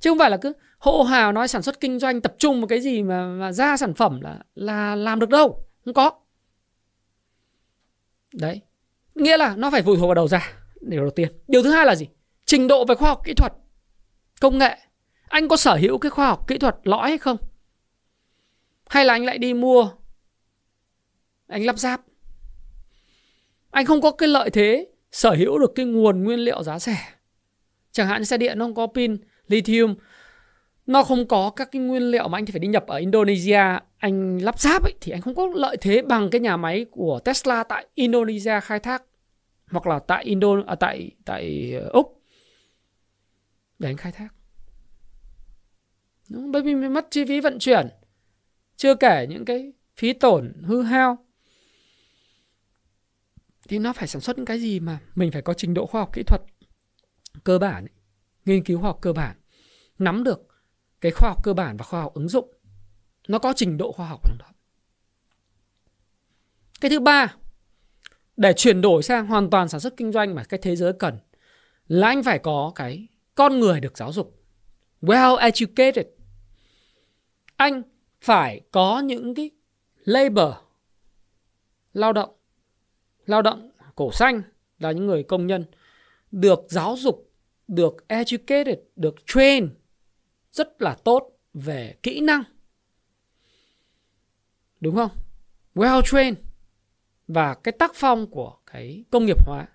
Chứ không phải là cứ hô hào nói sản xuất kinh doanh, tập trung vào cái gì mà, mà ra sản phẩm là, là làm được đâu. Không có. Đấy. Nghĩa là nó phải phụ thuộc vào đầu ra. Điều đầu tiên. Điều thứ hai là gì? Trình độ về khoa học kỹ thuật, công nghệ. Anh có sở hữu cái khoa học kỹ thuật lõi hay không? Hay là anh lại đi mua, anh lắp ráp. Anh không có cái lợi thế sở hữu được cái nguồn nguyên liệu giá rẻ. Chẳng hạn xe điện nó không có pin lithium, nó không có các cái nguyên liệu mà anh phải đi nhập ở Indonesia. Anh lắp ráp ấy, thì anh không có lợi thế bằng cái nhà máy của Tesla tại Indonesia khai thác, hoặc là tại Indo à, tại tại Úc để anh khai thác. Đúng, bởi vì mất chi phí vận chuyển, chưa kể những cái phí tổn hư hao. Thì nó phải sản xuất những cái gì mà mình phải có trình độ khoa học kỹ thuật cơ bản, nghiên cứu khoa học cơ bản, nắm được cái khoa học cơ bản và khoa học ứng dụng. Nó có trình độ khoa học trong đó. Cái thứ ba, để chuyển đổi sang hoàn toàn sản xuất kinh doanh mà cái thế giới cần, là anh phải có cái con người được giáo dục, well educated. Anh phải có những cái labor, lao động, lao động cổ xanh là những người công nhân được giáo dục, được educated, được train rất là tốt về kỹ năng. Đúng không? Well trained. Và cái tác phong của cái công nghiệp hóa.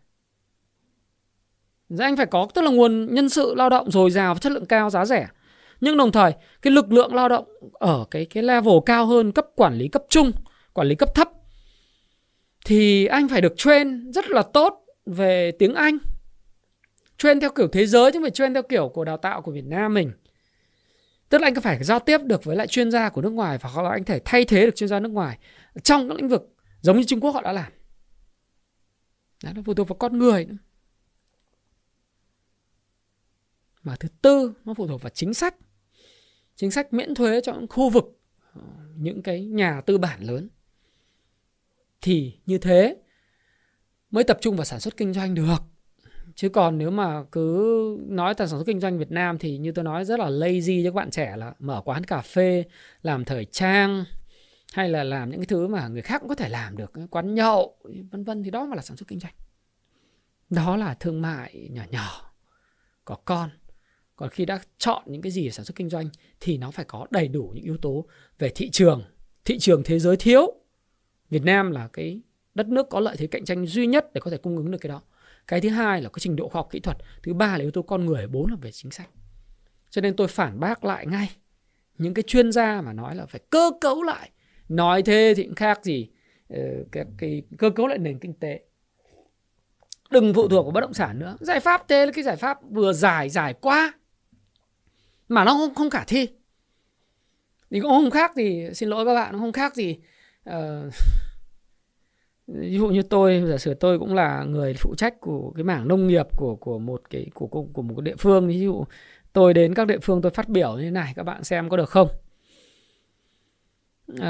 Anh phải có, tức là nguồn nhân sự lao động dồi dào, chất lượng cao, giá rẻ. Nhưng đồng thời cái lực lượng lao động ở cái, cái level cao hơn, cấp quản lý cấp trung, quản lý cấp thấp, thì anh phải được train rất là tốt về tiếng Anh. Train theo kiểu thế giới chứ không phải train theo kiểu của đào tạo của Việt Nam mình. Tức là anh phải giao tiếp được với lại chuyên gia của nước ngoài, hoặc là anh thể thay thế được chuyên gia nước ngoài trong các lĩnh vực giống như Trung Quốc họ đã làm. Đó, nó phụ thuộc vào con người nữa. Và thứ tư, nó phụ thuộc vào chính sách. Chính sách miễn thuế cho những khu vực, những cái nhà tư bản lớn. Thì như thế mới tập trung vào sản xuất kinh doanh được. Chứ còn nếu mà cứ nói là sản xuất kinh doanh Việt Nam thì như tôi nói rất là lazy cho các bạn trẻ, là mở quán cà phê, làm thời trang, hay là làm những cái thứ mà người khác cũng có thể làm được, quán nhậu vân vân, thì đó mà là sản xuất kinh doanh. Đó là thương mại nhỏ nhỏ, có con. Còn khi đã chọn những cái gì để sản xuất kinh doanh thì nó phải có đầy đủ những yếu tố về thị trường. Thị trường thế giới thiếu. Việt Nam là cái đất nước có lợi thế cạnh tranh duy nhất để có thể cung ứng được cái đó. Cái thứ hai là có trình độ khoa học kỹ thuật, thứ ba là yếu tố con người, bốn là về chính sách. Cho nên tôi phản bác lại ngay những cái chuyên gia mà nói là phải cơ cấu lại, nói thế thì cũng khác gì cái, cái cơ cấu lại nền kinh tế, đừng phụ thuộc vào bất động sản nữa. Giải pháp thế là cái giải pháp vừa dài dài quá mà nó không, không khả thi. Thì cũng không khác gì, xin lỗi các bạn, nó không khác gì. Uh, ví dụ như tôi, giả sử tôi cũng là người phụ trách của cái mảng nông nghiệp của của một cái của của một cái địa phương, ví dụ tôi đến các địa phương tôi phát biểu như thế này, các bạn xem có được không? Uh,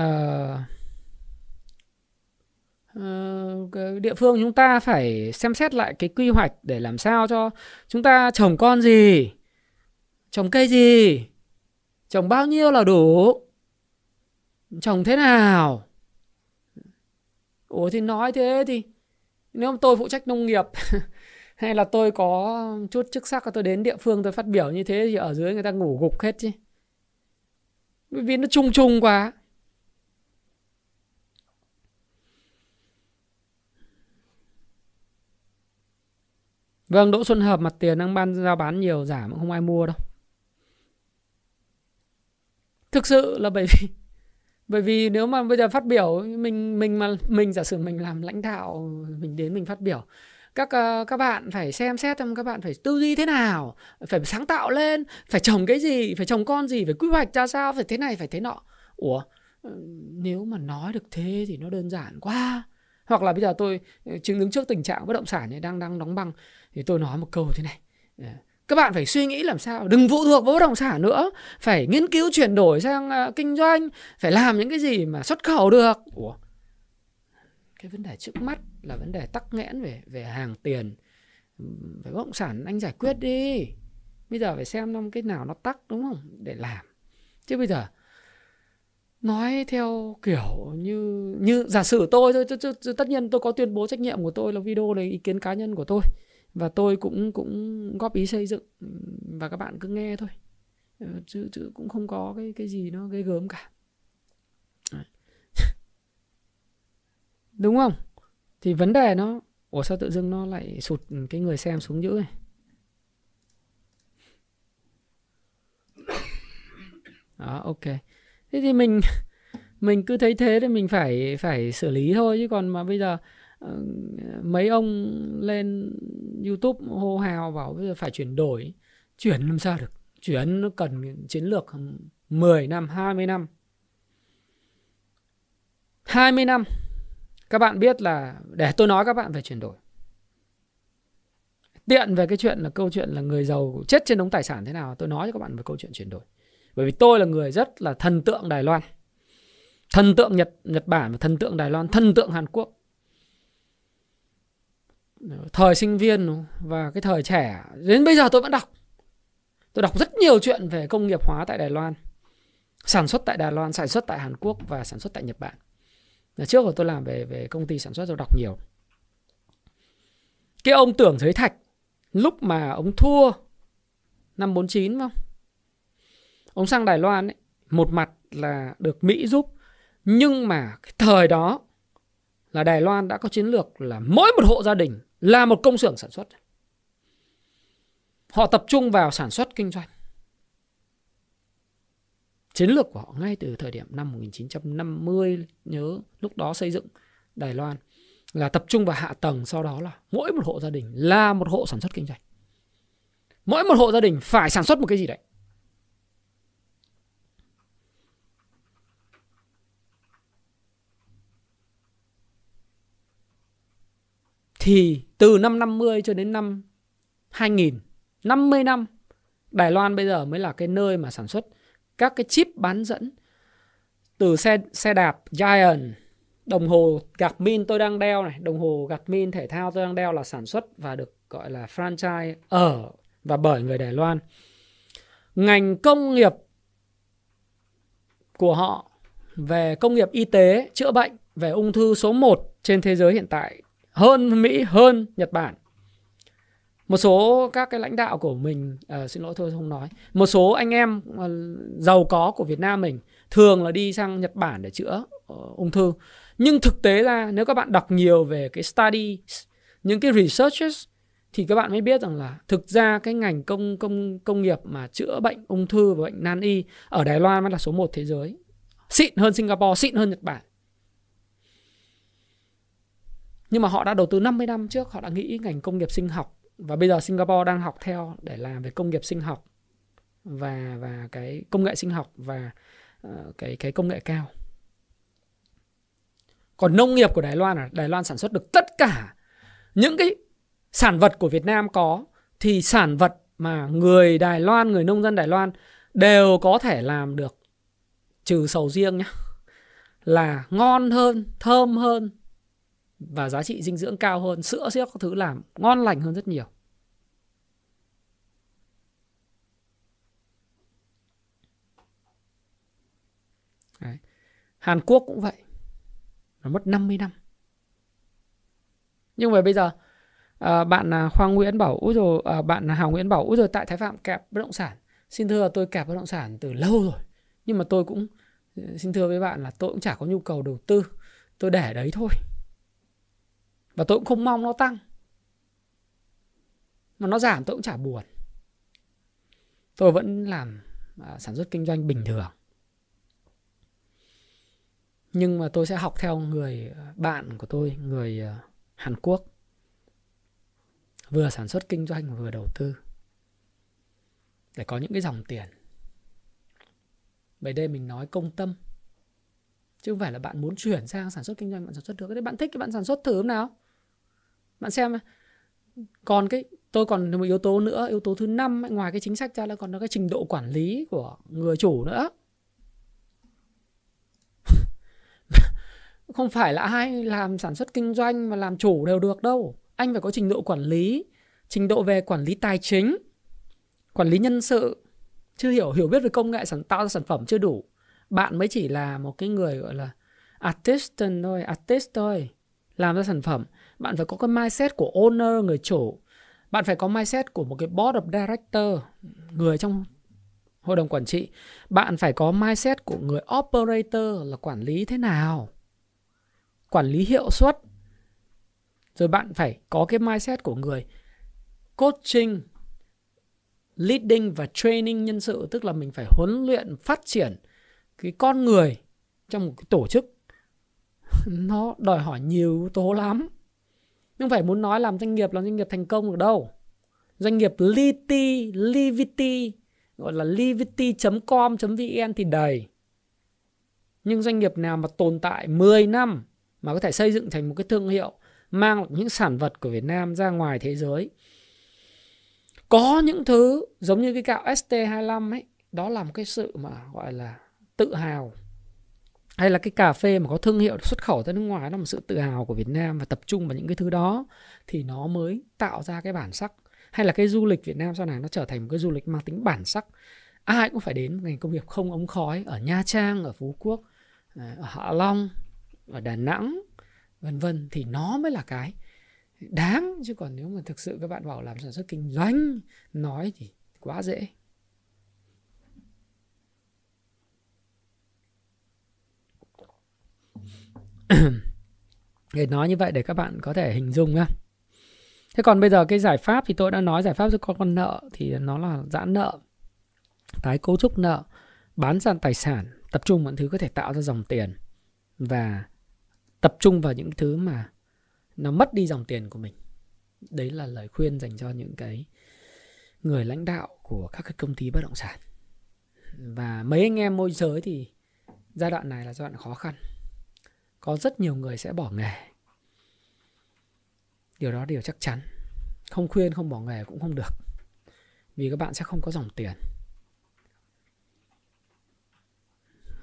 địa phương chúng ta phải xem xét lại cái quy hoạch để làm sao cho chúng ta trồng con gì, trồng cây gì, trồng bao nhiêu là đủ, trồng thế nào. Ủa thì nói thế thì nếu tôi phụ trách nông nghiệp hay là tôi có chút chức sắc tôi đến địa phương tôi phát biểu như thế thì ở dưới người ta ngủ gục hết chứ. Bởi vì nó chung chung quá. Vâng, Đỗ Xuân Hợp mặt tiền đang ban giao bán nhiều giảm không ai mua đâu. Thực sự là bởi vì bởi vì nếu mà bây giờ phát biểu mình mình mà mình giả sử mình làm lãnh đạo mình đến mình phát biểu, các các bạn phải xem xét, các bạn phải tư duy thế nào, phải sáng tạo lên, phải trồng cái gì, phải trồng con gì, phải quy hoạch ra sao, phải thế này phải thế nọ. Ủa, nếu mà nói được thế thì nó đơn giản quá. Hoặc là bây giờ tôi chứng đứng trước tình trạng bất động sản này đang đang đóng băng thì tôi nói một câu thế này: các bạn phải suy nghĩ làm sao đừng phụ thuộc vào bất động sản nữa, phải nghiên cứu chuyển đổi sang kinh doanh, phải làm những cái gì mà xuất khẩu được. Ủa, cái vấn đề trước mắt là vấn đề tắc nghẽn về về hàng tiền, về bất động sản anh giải quyết đi. Bây giờ phải xem năm cái nào nó tắc, đúng không, để làm. Chứ bây giờ nói theo kiểu như như giả sử tôi thôi, tất nhiên tôi có tuyên bố trách nhiệm của tôi là video này, ý kiến cá nhân của tôi, và tôi cũng cũng góp ý xây dựng và các bạn cứ nghe thôi, chứ, chứ cũng không có cái cái gì nó ghê gớm cả, đúng không? Thì vấn đề nó, ủa sao tự dưng nó lại sụt cái người xem xuống dữ này. Đó, ok. Thế thì mình mình cứ thấy thế thì mình phải phải xử lý thôi, chứ còn mà bây giờ mấy ông lên YouTube hô hào bảo bây giờ phải chuyển đổi, chuyển làm sao được? Chuyển nó cần chiến lược mười năm, hai mươi năm. hai mươi năm. Các bạn biết là để tôi nói các bạn phải chuyển đổi. Tiện về cái chuyện là câu chuyện là người giàu chết trên đống tài sản thế nào, tôi nói cho các bạn về câu chuyện chuyển đổi. Bởi vì tôi là người rất là thần tượng Đài Loan, thần tượng Nhật Nhật Bản, thần tượng Đài Loan, thần tượng Hàn Quốc. Thời sinh viên và cái thời trẻ đến bây giờ tôi vẫn đọc. Tôi đọc rất nhiều chuyện về công nghiệp hóa tại Đài Loan, sản xuất tại Đài Loan, sản xuất tại Hàn Quốc và sản xuất tại Nhật Bản. Là trước rồi tôi làm về về công ty sản xuất tôi đọc nhiều. Cái ông Tưởng Giới Thạch lúc mà ông thua năm bốn chín không? Ông sang Đài Loan ấy, một mặt là được Mỹ giúp, nhưng mà cái thời đó là Đài Loan đã có chiến lược là mỗi một hộ gia đình là một công xưởng sản xuất. Họ tập trung vào sản xuất kinh doanh. Chiến lược của họ ngay từ thời điểm năm một nghìn chín trăm năm mươi, nhớ lúc đó xây dựng Đài Loan là tập trung vào hạ tầng, sau đó là mỗi một hộ gia đình là một hộ sản xuất kinh doanh. Mỗi một hộ gia đình phải sản xuất một cái gì đấy. Thì từ năm năm mươi cho đến năm hai nghìn, năm mươi năm, Đài Loan bây giờ mới là cái nơi mà sản xuất các cái chip bán dẫn. Từ xe, xe đạp Giant, đồng hồ gạc min tôi đang đeo này, đồng hồ gạc min thể thao tôi đang đeo là sản xuất và được gọi là franchise ở và bởi người Đài Loan. Ngành công nghiệp của họ về công nghiệp y tế, chữa bệnh, về ung thư số một trên thế giới hiện tại, hơn Mỹ, hơn Nhật Bản. Một số các cái lãnh đạo của mình, à, xin lỗi thôi không nói, một số anh em giàu có của Việt Nam mình thường là đi sang Nhật Bản để chữa uh, ung thư. Nhưng thực tế ra nếu các bạn đọc nhiều về cái study, những cái researches, thì các bạn mới biết rằng là thực ra cái ngành công, công, công nghiệp mà chữa bệnh ung thư và bệnh nan y ở Đài Loan mới là số một thế giới. Xịn hơn Singapore, xịn hơn Nhật Bản. Nhưng mà họ đã đầu tư năm mươi năm trước, họ đã nghĩ ngành công nghiệp sinh học. Và bây giờ Singapore đang học theo để làm về công nghiệp sinh học và, và cái công nghệ sinh học và uh, cái, cái công nghệ cao. Còn nông nghiệp của Đài Loan là Đài Loan sản xuất được tất cả những cái sản vật của Việt Nam có. Thì sản vật mà người Đài Loan, người nông dân Đài Loan đều có thể làm được, trừ sầu riêng nhá, là ngon hơn, thơm hơn, và giá trị dinh dưỡng cao hơn, sữa sẽ có thứ làm ngon lành hơn rất nhiều. Đấy. Hàn Quốc cũng vậy, nó mất năm mươi năm. Nhưng mà bây giờ à, bạn Hoàng Nguyễn bảo úi rồi à, bạn Hào Nguyễn bảo úi rồi tại Thái Phạm kẹp bất động sản. Xin thưa, tôi kẹp bất động sản từ lâu rồi, nhưng mà tôi cũng xin thưa với bạn là tôi cũng chả có nhu cầu đầu tư, tôi để đấy thôi. Và tôi cũng không mong nó tăng, mà nó giảm tôi cũng chả buồn. Tôi vẫn làm à, sản xuất kinh doanh bình thường. Nhưng mà tôi sẽ học theo người bạn của tôi, người Hàn Quốc, vừa sản xuất kinh doanh vừa đầu tư để có những cái dòng tiền. Bởi đây mình nói công tâm, chứ không phải là bạn muốn chuyển sang sản xuất kinh doanh bạn sản xuất được. Thế bạn thích thì bạn sản xuất thử hôm nào. Bạn xem. Còn cái tôi còn một yếu tố nữa, yếu tố thứ năm ngoài cái chính sách ra là còn có cái trình độ quản lý của người chủ nữa. Không phải là ai làm sản xuất kinh doanh mà làm chủ đều được đâu. Anh phải có trình độ quản lý, trình độ về quản lý tài chính, quản lý nhân sự, chưa hiểu hiểu biết về công nghệ sản tạo ra sản phẩm chưa đủ. Bạn mới chỉ là một cái người gọi là artist thôi, artist thôi, làm ra sản phẩm. Bạn phải có cái mindset của owner, người chủ. Bạn phải có mindset của một cái board of director, người trong hội đồng quản trị. Bạn phải có mindset của người operator là quản lý thế nào, quản lý hiệu suất. Rồi bạn phải có cái mindset của người coaching, leading và training nhân sự. Tức là mình phải huấn luyện, phát triển cái con người trong một cái tổ chức. Nó đòi hỏi nhiều yếu tố lắm. Nhưng phải muốn nói làm doanh nghiệp, làm doanh nghiệp thành công được đâu. Doanh nghiệp Liti, Livity, gọi là livity chấm com chấm vn thì đầy. Nhưng doanh nghiệp nào mà tồn tại mười năm mà có thể xây dựng thành một cái thương hiệu, mang những sản vật của Việt Nam ra ngoài thế giới, có những thứ giống như cái gạo S T hai mươi lăm ấy, đó là một cái sự mà gọi là tự hào. Hay là cái cà phê mà có thương hiệu xuất khẩu ra nước ngoài, nó là một sự tự hào của Việt Nam. Và tập trung vào những cái thứ đó thì nó mới tạo ra cái bản sắc. Hay là cái du lịch Việt Nam sau này nó trở thành một cái du lịch mang tính bản sắc. Ai cũng phải đến ngành công nghiệp không ống khói ở Nha Trang, ở Phú Quốc, ở Hạ Long, ở Đà Nẵng, vân vân, thì nó mới là cái đáng. Chứ còn nếu mà thực sự các bạn bảo làm sản xuất kinh doanh, nói thì quá dễ. Để nói như vậy để các bạn có thể hình dung nhá. Thế còn bây giờ cái giải pháp thì tôi đã nói, giải pháp cho con con nợ thì nó là giãn nợ, tái cấu trúc nợ, bán sàn tài sản, tập trung vào những thứ có thể tạo ra dòng tiền và tập trung vào những thứ mà nó mất đi dòng tiền của mình. Đấy là lời khuyên dành cho những cái người lãnh đạo của các cái công ty bất động sản. Và mấy anh em môi giới thì giai đoạn này là giai đoạn khó khăn. Có rất nhiều người sẽ bỏ nghề. Điều đó điều chắc chắn. Không khuyên không bỏ nghề cũng không được. Vì các bạn sẽ không có dòng tiền.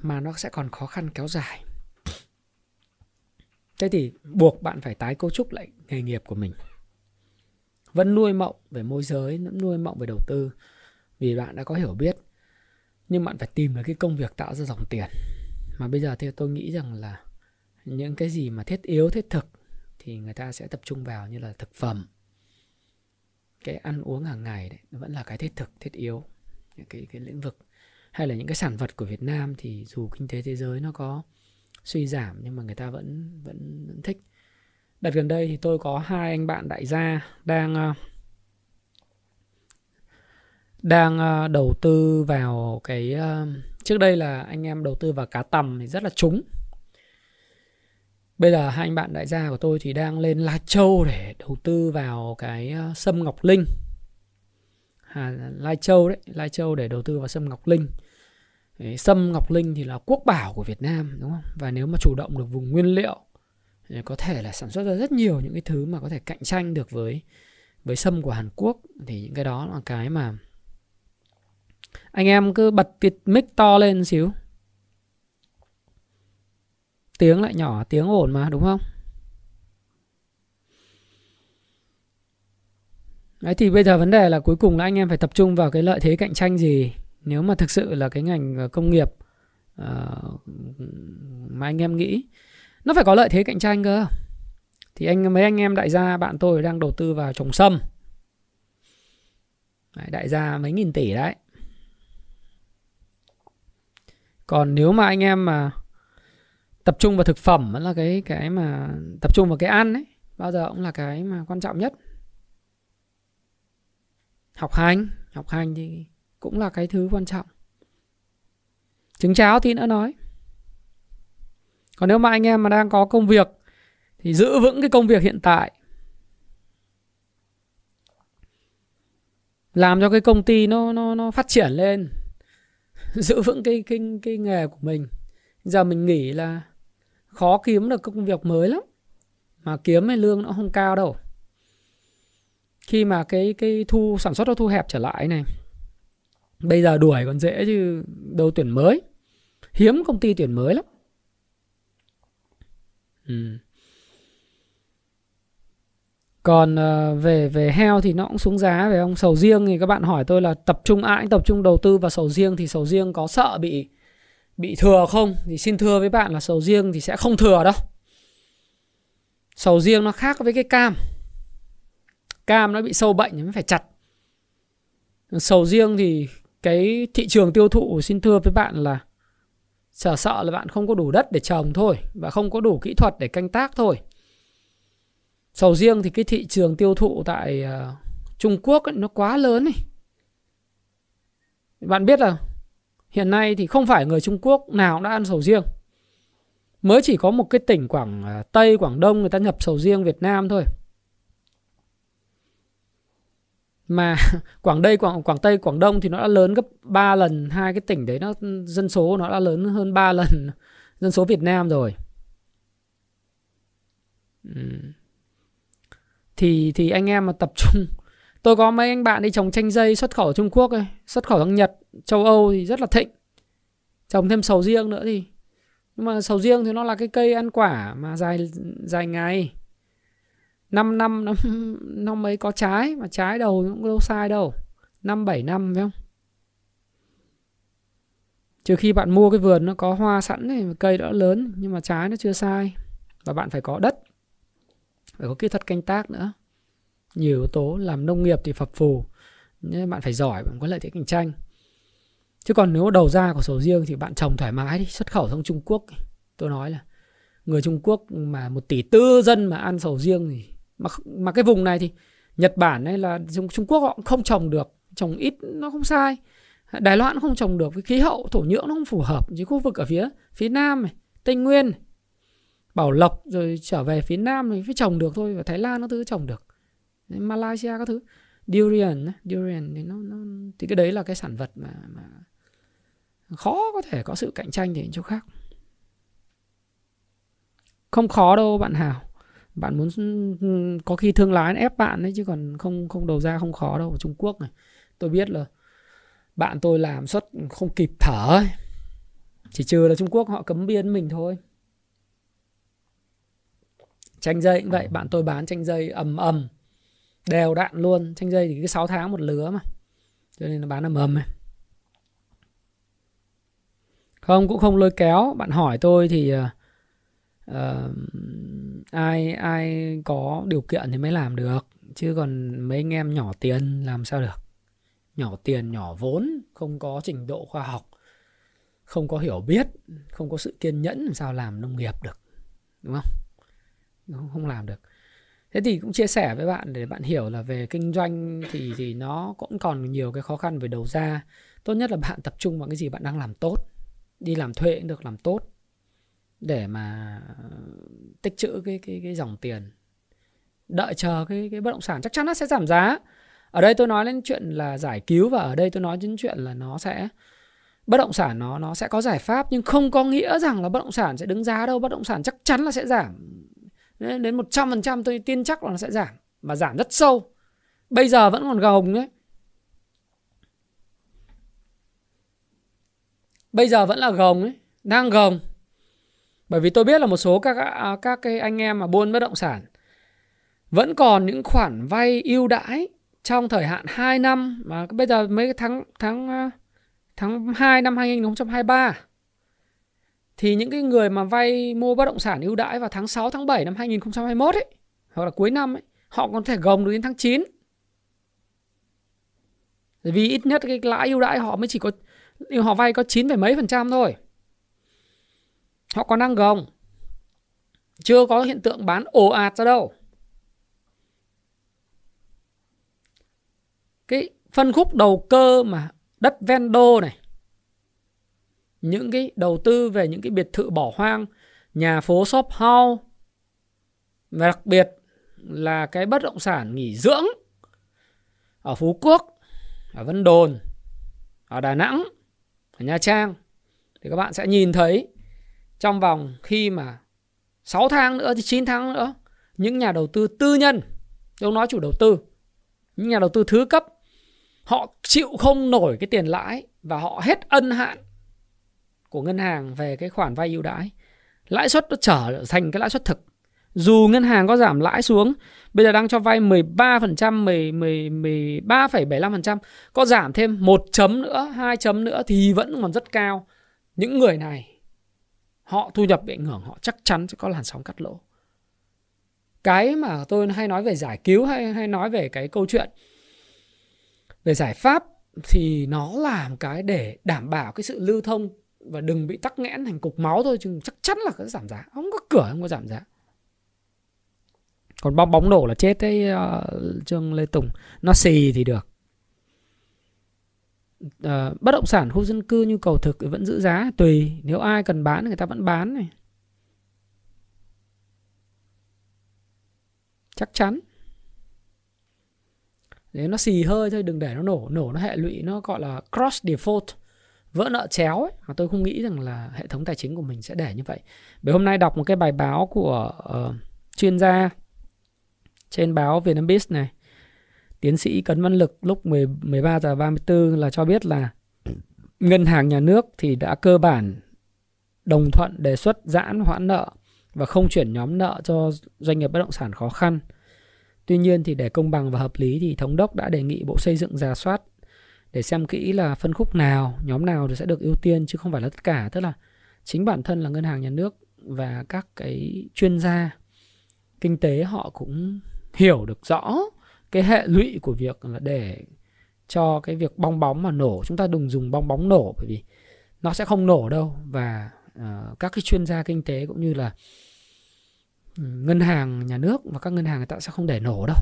Mà nó sẽ còn khó khăn kéo dài. Thế thì buộc bạn phải tái cấu trúc lại nghề nghiệp của mình. Vẫn nuôi mộng về môi giới, vẫn nuôi mộng về đầu tư, vì bạn đã có hiểu biết. Nhưng bạn phải tìm được cái công việc tạo ra dòng tiền. Mà bây giờ thì tôi nghĩ rằng là những cái gì mà thiết yếu, thiết thực thì người ta sẽ tập trung vào, như là thực phẩm, cái ăn uống hàng ngày đấy, nó vẫn là cái thiết thực, thiết yếu, những cái, cái lĩnh vực. Hay là những cái sản vật của Việt Nam thì dù kinh tế thế giới nó có suy giảm nhưng mà người ta vẫn, vẫn, vẫn thích. Đợt gần đây thì tôi có hai anh bạn đại gia đang đang đầu tư vào cái, trước đây là anh em đầu tư vào cá tầm thì rất là trúng. Bây giờ hai anh bạn đại gia của tôi thì đang lên Lai Châu để đầu tư vào cái sâm Ngọc Linh. À, Lai Châu đấy, Lai Châu để đầu tư vào sâm Ngọc Linh. Sâm Ngọc Linh thì là quốc bảo của Việt Nam, đúng không? Và nếu mà chủ động được vùng nguyên liệu, có thể là sản xuất ra rất nhiều những cái thứ mà có thể cạnh tranh được với với sâm của Hàn Quốc. Thì những cái đó là cái mà anh em cứ bật mic to lên xíu, tiếng lại nhỏ, tiếng ổn mà, đúng không? Đấy, thì bây giờ vấn đề là cuối cùng là anh em phải tập trung vào cái lợi thế cạnh tranh gì. Nếu mà thực sự là cái ngành công nghiệp uh, mà anh em nghĩ nó phải có lợi thế cạnh tranh cơ. Thì anh mấy anh em đại gia bạn tôi đang đầu tư vào trồng sâm. Đấy, đại gia mấy nghìn tỷ đấy. Còn nếu mà anh em mà tập trung vào thực phẩm là cái cái mà tập trung vào cái ăn ấy, bao giờ cũng là cái mà quan trọng nhất. Học hành, học hành thì cũng là cái thứ quan trọng. Trứng cháo thì nữa nói. Còn nếu mà anh em mà đang có công việc thì giữ vững cái công việc hiện tại. Làm cho cái công ty nó nó nó phát triển lên. Giữ vững cái cái cái nghề của mình. Giờ mình nghĩ là khó kiếm được công việc mới lắm. Mà kiếm cái lương nó không cao đâu. Khi mà cái cái thu sản xuất nó thu hẹp trở lại này. Bây giờ đuổi còn dễ chứ đâu tuyển mới. Hiếm công ty tuyển mới lắm. Ừ. Còn về về heo thì nó cũng xuống giá về ông. Sầu riêng thì các bạn hỏi tôi là tập trung ai à, tập trung đầu tư vào sầu riêng thì sầu riêng có sợ bị bị thừa không? Thì xin thưa với bạn là sầu riêng thì sẽ không thừa đâu. Sầu riêng nó khác với cái cam. Cam nó bị sâu bệnh nó phải chặt. Sầu riêng thì cái thị trường tiêu thụ xin thưa với bạn là sợ sợ là bạn không có đủ đất để trồng thôi và không có đủ kỹ thuật để canh tác thôi. Sầu riêng thì cái thị trường tiêu thụ tại uh, Trung Quốc ấy, nó quá lớn ấy. Bạn biết là hiện nay thì không phải người Trung Quốc nào cũng đã ăn sầu riêng. Mới chỉ có một cái tỉnh Quảng uh, Tây, Quảng Đông người ta nhập sầu riêng Việt Nam thôi. Mà Quảng Tây, Quảng, Quảng Tây, Quảng Đông thì nó đã lớn gấp ba lần. Hai cái tỉnh đấy nó dân số nó đã lớn hơn ba lần dân số Việt Nam rồi. Uhm. Thì, thì anh em mà tập trung. Tôi có mấy anh bạn đi trồng chanh dây xuất khẩu Trung Quốc ấy, xuất khẩu sang Nhật, châu Âu thì rất là thịnh. Trồng thêm sầu riêng nữa thì. Nhưng mà sầu riêng thì nó là cái cây ăn quả mà dài dài ngày. Năm năm nó, nó mới có trái. Mà trái đầu cũng đâu sai đâu, năm bảy năm phải không? Trừ khi bạn mua cái vườn nó có hoa sẵn này, cây đã lớn nhưng mà trái nó chưa sai. Và bạn phải có đất, phải có kỹ thuật canh tác nữa. Nhiều yếu tố. Làm nông nghiệp thì phập phù nhưng bạn phải giỏi, bạn có lợi thế cạnh tranh. Chứ còn nếu đầu ra của sầu riêng thì bạn trồng thoải mái đi, xuất khẩu sang Trung Quốc. Tôi nói là người Trung Quốc mà một tỷ tư dân mà ăn sầu riêng thì mà, mà cái vùng này thì Nhật Bản hay là Trung Quốc họ cũng không trồng được. Trồng ít nó không sai. Đài Loan cũng không trồng được. Cái khí hậu thổ nhưỡng nó không phù hợp. Chứ khu vực ở phía phía Nam này, Tây Nguyên này, Bảo Lộc rồi trở về phía Nam thì phải trồng được thôi. Và Thái Lan nó thứ trồng được. Malaysia các thứ. Durian, durian thì, nó, nó, thì cái đấy là cái sản vật mà, mà khó có thể có sự cạnh tranh thì chỗ khác. Không khó đâu bạn Hào. Bạn muốn có khi thương lái ép bạn đấy chứ còn không không đầu ra không khó đâu. Ở Trung Quốc này tôi biết là bạn tôi làm xuất không kịp thở ấy. Chỉ trừ là Trung Quốc họ cấm biên mình thôi. Chanh dây cũng vậy, bạn tôi bán chanh dây ầm ầm đều đặn luôn. Chanh dây thì cứ sáu tháng một lứa mà, cho nên nó bán ầm ầm này. Không cũng không lôi kéo. Bạn hỏi tôi thì Uh, ai ai có điều kiện thì mới làm được. Chứ còn mấy anh em nhỏ tiền làm sao được. Nhỏ tiền, nhỏ vốn, không có trình độ khoa học, không có hiểu biết, không có sự kiên nhẫn làm sao làm nông nghiệp được. Đúng không? Không, không làm được. Thế thì cũng chia sẻ với bạn để bạn hiểu là về kinh doanh thì, thì nó cũng còn nhiều cái khó khăn về đầu ra. Tốt nhất là bạn tập trung vào cái gì bạn đang làm tốt. Đi làm thuê cũng được, làm tốt để mà tích trữ cái cái cái dòng tiền, đợi chờ cái cái bất động sản chắc chắn nó sẽ giảm giá. Ở đây tôi nói đến chuyện là giải cứu và ở đây tôi nói đến chuyện là nó sẽ bất động sản nó nó sẽ có giải pháp nhưng không có nghĩa rằng là bất động sản sẽ đứng giá đâu. Bất động sản chắc chắn là sẽ giảm đến một trăm phần trăm, tôi tin chắc là nó sẽ giảm mà giảm rất sâu. Bây giờ vẫn còn gồng đấy. Bây giờ vẫn là gồng đấy, đang gồng. Bởi vì tôi biết là một số các các cái anh em mà buôn bất động sản vẫn còn những khoản vay ưu đãi trong thời hạn hai năm, mà bây giờ mấy tháng tháng tháng hai năm hai nghìn không trăm hai mươi ba thì những cái người mà vay mua bất động sản ưu đãi vào tháng sáu, tháng bảy năm hai nghìn không trăm hai mươi mốt ấy, hoặc là cuối năm ấy, họ còn thể gồng được đến tháng chín. Vì ít nhất cái lãi ưu đãi họ mới chỉ có, họ vay có chín phẩy mấy phần trăm thôi. Họ còn đang gồng. Chưa có hiện tượng bán ồ ạt ra đâu. Cái phân khúc đầu cơ mà đất vendo này, những cái đầu tư về những cái biệt thự bỏ hoang, nhà phố shop house, và đặc biệt là cái bất động sản nghỉ dưỡng ở Phú Quốc, ở Vân Đồn, ở Đà Nẵng, ở Nha Trang, thì các bạn sẽ nhìn thấy trong vòng khi mà sáu tháng nữa, chín tháng nữa, những nhà đầu tư tư nhân, tôi nói chủ đầu tư, những nhà đầu tư thứ cấp, họ chịu không nổi cái tiền lãi và họ hết ân hạn của ngân hàng về cái khoản vay ưu đãi. Lãi suất nó trở thành cái lãi suất thực. Dù ngân hàng có giảm lãi xuống, bây giờ đang cho vay mười ba phần trăm, mười ba phẩy bảy mươi lăm phần trăm, có giảm thêm một chấm nữa, hai chấm nữa thì vẫn còn rất cao. Những người này, họ thu nhập bị ảnh hưởng, họ chắc chắn sẽ có làn sóng cắt lỗ. Cái mà tôi hay nói về giải cứu hay, hay nói về cái câu chuyện về giải pháp thì nó làm cái để đảm bảo cái sự lưu thông và đừng bị tắc nghẽn thành cục máu thôi, chứ chắc chắn là cái giảm giá, không có cửa không có giảm giá. Còn bong bóng đổ là chết đấy, uh, Trương Lê Tùng. Nó xì thì được. Uh, bất động sản khu dân cư nhu cầu thực vẫn giữ giá, tùy, nếu ai cần bán người ta vẫn bán này. Chắc chắn. Nếu nó xì hơi thôi, đừng để nó nổ, nổ nó hệ lụy, nó gọi là cross default, vỡ nợ chéo ấy, mà tôi không nghĩ rằng là hệ thống tài chính của mình sẽ để như vậy. Bởi hôm nay đọc một cái bài báo của uh, chuyên gia trên báo Vietnambis này, tiến sĩ Cấn Văn Lực, lúc mười ba giờ ba mươi tư là cho biết là ngân hàng nhà nước thì đã cơ bản đồng thuận đề xuất giãn hoãn nợ và không chuyển nhóm nợ cho doanh nghiệp bất động sản khó khăn. Tuy nhiên thì để công bằng và hợp lý thì thống đốc đã đề nghị Bộ Xây dựng rà soát để xem kỹ là phân khúc nào, nhóm nào thì sẽ được ưu tiên, chứ không phải là tất cả. Tức là chính bản thân là ngân hàng nhà nước và các cái chuyên gia kinh tế họ cũng hiểu được rõ cái hệ lụy của việc là để cho cái việc bong bóng mà nổ. Chúng ta đừng dùng bong bóng nổ, bởi vì nó sẽ không nổ đâu. Và uh, các cái chuyên gia kinh tế cũng như là ngân hàng nhà nước và các ngân hàng người ta sẽ không để nổ đâu.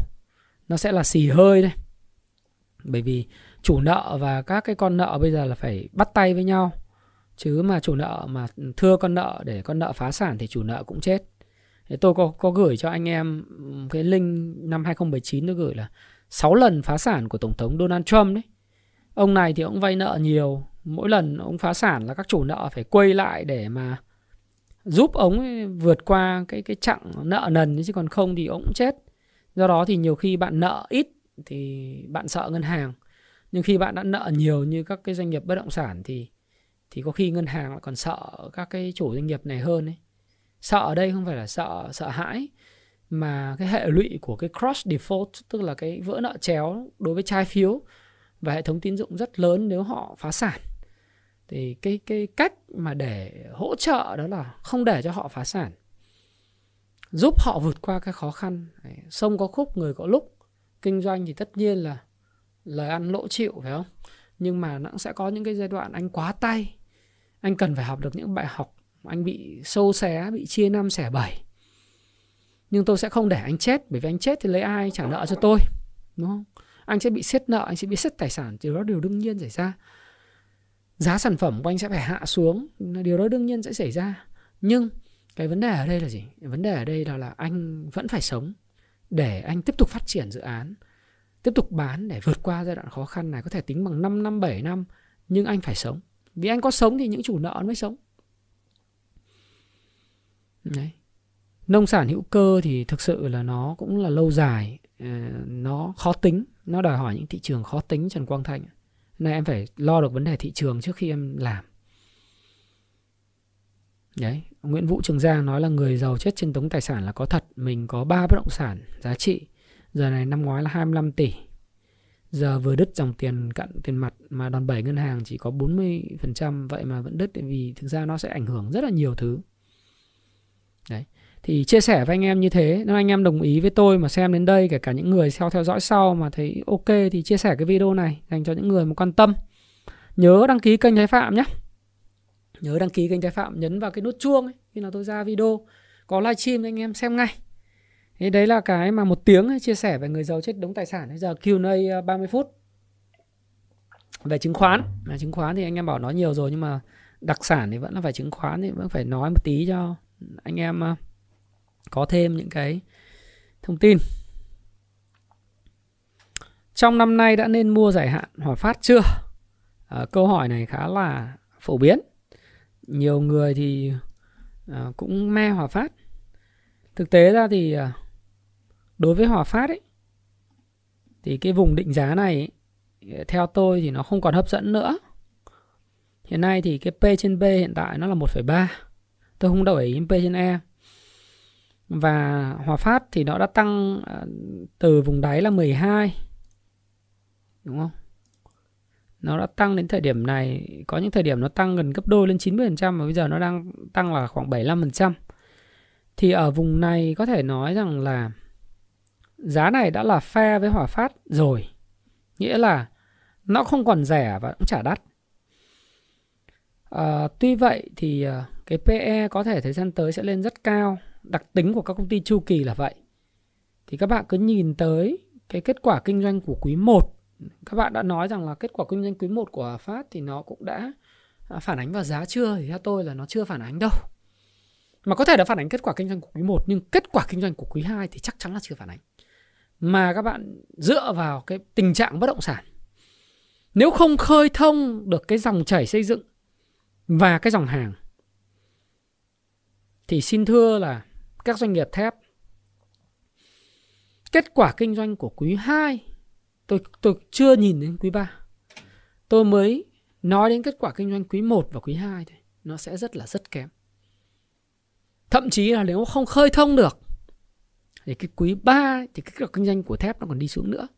Nó sẽ là xì hơi đây. Bởi vì chủ nợ và các cái con nợ bây giờ là phải bắt tay với nhau. Chứ mà chủ nợ mà thưa con nợ để con nợ phá sản thì chủ nợ cũng chết. Thế tôi có, có gửi cho anh em cái link năm hai nghìn không trăm mười chín, tôi gửi là sáu lần phá sản của Tổng thống Donald Trump đấy. Ông này thì ông vay nợ nhiều. Mỗi lần ông phá sản là các chủ nợ phải quay lại để mà giúp ông vượt qua cái, cái chặng nợ nần, chứ còn không thì ông cũng chết. Do đó thì nhiều khi bạn nợ ít thì bạn sợ ngân hàng. Nhưng khi bạn đã nợ nhiều như các cái doanh nghiệp bất động sản thì, thì có khi ngân hàng lại còn sợ các cái chủ doanh nghiệp này hơn ấy. Sợ ở đây không phải là sợ sợ hãi, mà cái hệ lụy của cái cross default, tức là cái vỡ nợ chéo đối với trái phiếu và hệ thống tín dụng rất lớn nếu họ phá sản. Thì cái, cái cách mà để hỗ trợ đó là không để cho họ phá sản, giúp họ vượt qua cái khó khăn. Sông có khúc, người có lúc. Kinh doanh thì tất nhiên là lời ăn lỗ chịu, phải không? Nhưng mà nó cũng sẽ có những cái giai đoạn anh quá tay, anh cần phải học được những bài học, anh bị sâu xé, bị chia năm xẻ bảy. Nhưng tôi sẽ không để anh chết, bởi vì anh chết thì lấy ai trả nợ cho tôi, đúng không? Anh sẽ bị siết nợ, anh sẽ bị siết tài sản, điều đó điều đương nhiên xảy ra. Giá sản phẩm của anh sẽ phải hạ xuống, điều đó đương nhiên sẽ xảy ra. Nhưng cái vấn đề ở đây là gì? Vấn đề ở đây là, là anh vẫn phải sống để anh tiếp tục phát triển dự án, tiếp tục bán để vượt qua giai đoạn khó khăn này, có thể tính bằng năm năm, bảy năm. Nhưng anh phải sống. Vì anh có sống thì những chủ nợ mới sống. Đấy. Nông sản hữu cơ thì thực sự là nó cũng là lâu dài, nó khó tính, nó đòi hỏi những thị trường khó tính. Trần Quang Thành, nay em phải lo được vấn đề thị trường trước khi em làm. Đấy, Nguyễn Vũ Trường Giang nói là người giàu chết trên đống tài sản là có thật. Mình có ba bất động sản giá trị giờ này, năm ngoái là hai mươi lăm tỷ, Giờ vừa đứt dòng tiền cặn tiền mặt mà đòn bẩy ngân hàng chỉ có bốn mươi phần trăm, vậy mà vẫn đứt, vì thực ra nó sẽ ảnh hưởng rất là nhiều thứ. Đấy. Thì chia sẻ với anh em như thế. Nếu anh em đồng ý với tôi mà xem đến đây, kể cả những người theo theo dõi sau mà thấy ok thì chia sẻ cái video này dành cho những người mà quan tâm. Nhớ đăng ký kênh Thái Phạm nhé. Nhớ đăng ký kênh Thái Phạm, nhấn vào cái nút chuông ấy, khi nào tôi ra video có livestream anh em xem ngay. Thế đấy là cái mà một tiếng ấy, chia sẻ về người giàu chết đống tài sản. Bây giờ Q and A ba mươi phút về chứng khoán. Về chứng khoán thì anh em bảo nói nhiều rồi, nhưng mà đặc sản thì vẫn là phải chứng khoán, thì vẫn phải nói một tí cho anh em có thêm những cái thông tin. Trong năm nay đã nên mua dài hạn Hòa Phát chưa? À, câu hỏi này khá là phổ biến. Nhiều người thì à, cũng mê Hòa Phát. Thực tế ra thì à, đối với Hòa Phát ấy, thì cái vùng định giá này ấy, theo tôi thì nó không còn hấp dẫn nữa. Hiện nay thì cái P trên B hiện tại nó là một phẩy ba. Tôi không đợi ý P trên E. Và Hòa Phát thì nó đã tăng từ vùng đáy là mười hai, đúng không? Nó đã tăng đến thời điểm này, có những thời điểm nó tăng gần gấp đôi lên chín mươi phần trăm, và bây giờ nó đang tăng là khoảng bảy mươi lăm phần trăm. Thì ở vùng này có thể nói rằng là giá này đã là phe với Hòa Phát rồi. Nghĩa là nó không còn rẻ và cũng chả đắt. À, tuy vậy thì cái pê e có thể thời gian tới sẽ lên rất cao. Đặc tính của các công ty chu kỳ là vậy. Thì các bạn cứ nhìn tới cái kết quả kinh doanh của quý một. Các bạn đã nói rằng là kết quả kinh doanh quý một của Hòa Phát thì nó cũng đã phản ánh vào giá chưa? Thì theo tôi là nó chưa phản ánh đâu. Mà có thể đã phản ánh kết quả kinh doanh của quý một, nhưng kết quả kinh doanh của quý hai thì chắc chắn là chưa phản ánh. Mà các bạn dựa vào cái tình trạng bất động sản. Nếu không khơi thông được cái dòng chảy xây dựng và cái dòng hàng, thì xin thưa là các doanh nghiệp thép, kết quả kinh doanh của quý hai, tôi, tôi chưa nhìn đến quý ba. Tôi mới nói đến kết quả kinh doanh quý một và quý hai thôi. Nó sẽ rất là rất kém. Thậm chí là nếu không khơi thông được thì cái quý ba thì kết quả kinh doanh của thép nó còn đi xuống nữa.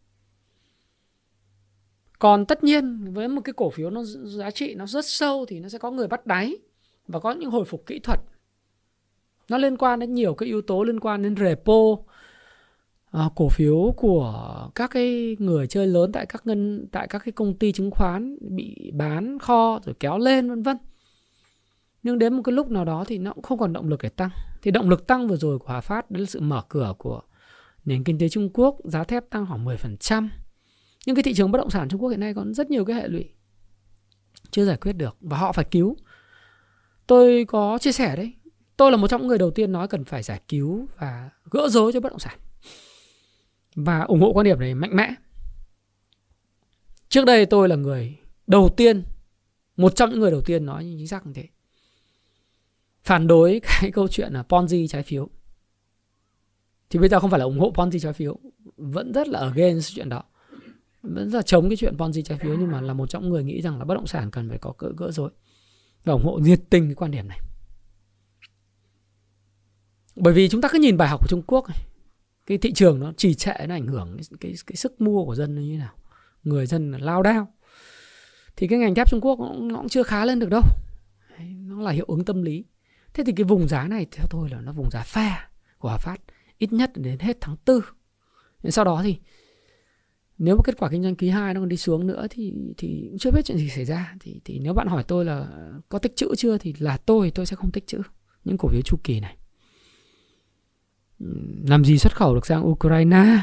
Còn tất nhiên với một cái cổ phiếu nó giá trị nó rất sâu thì nó sẽ có người bắt đáy và có những hồi phục kỹ thuật. Nó liên quan đến nhiều cái yếu tố, liên quan đến repo, à, cổ phiếu của các cái người chơi lớn tại các ngân tại các cái công ty chứng khoán bị bán kho rồi kéo lên vân vân. Nhưng đến một cái lúc nào đó thì nó cũng không còn động lực để tăng. Thì động lực tăng vừa rồi của Hòa Phát đấy là sự mở cửa của nền kinh tế Trung Quốc, giá thép tăng khoảng mười phần trăm. Nhưng cái thị trường bất động sản Trung Quốc hiện nay còn rất nhiều cái hệ lụy chưa giải quyết được và họ phải cứu. Tôi có chia sẻ đấy. Tôi là một trong những người đầu tiên nói cần phải giải cứu và gỡ rối cho bất động sản. Và ủng hộ quan điểm này mạnh mẽ. Trước đây tôi là người đầu tiên, một trong những người đầu tiên nói chính xác như thế. Phản đối cái câu chuyện là Ponzi trái phiếu. Thì bây giờ không phải là ủng hộ Ponzi trái phiếu. Vẫn rất là against chuyện đó. Vẫn rất là chống cái chuyện Ponzi trái phiếu. Nhưng mà là một trong những người nghĩ rằng là bất động sản cần phải có cỡ gỡ rối. Và ủng hộ nhiệt tình cái quan điểm này. Bởi vì chúng ta cứ nhìn bài học của Trung Quốc, cái thị trường nó trì trệ, nó ảnh hưởng cái, cái, cái sức mua của dân như thế nào. Người dân lao đao. Thì cái ngành thép Trung Quốc nó cũng chưa khá lên được đâu. Đấy, nó là hiệu ứng tâm lý. Thế thì cái vùng giá này theo tôi là nó vùng giá phe của Hòa Phát. Ít nhất đến hết tháng tư. Nên sau đó thì nếu mà kết quả kinh doanh quý hai nó còn đi xuống nữa thì, thì chưa biết chuyện gì xảy ra. Thì, thì nếu bạn hỏi tôi là có tích trữ chưa thì là tôi tôi sẽ không tích trữ những cổ phiếu chu kỳ này. Làm gì xuất khẩu được sang Ukraine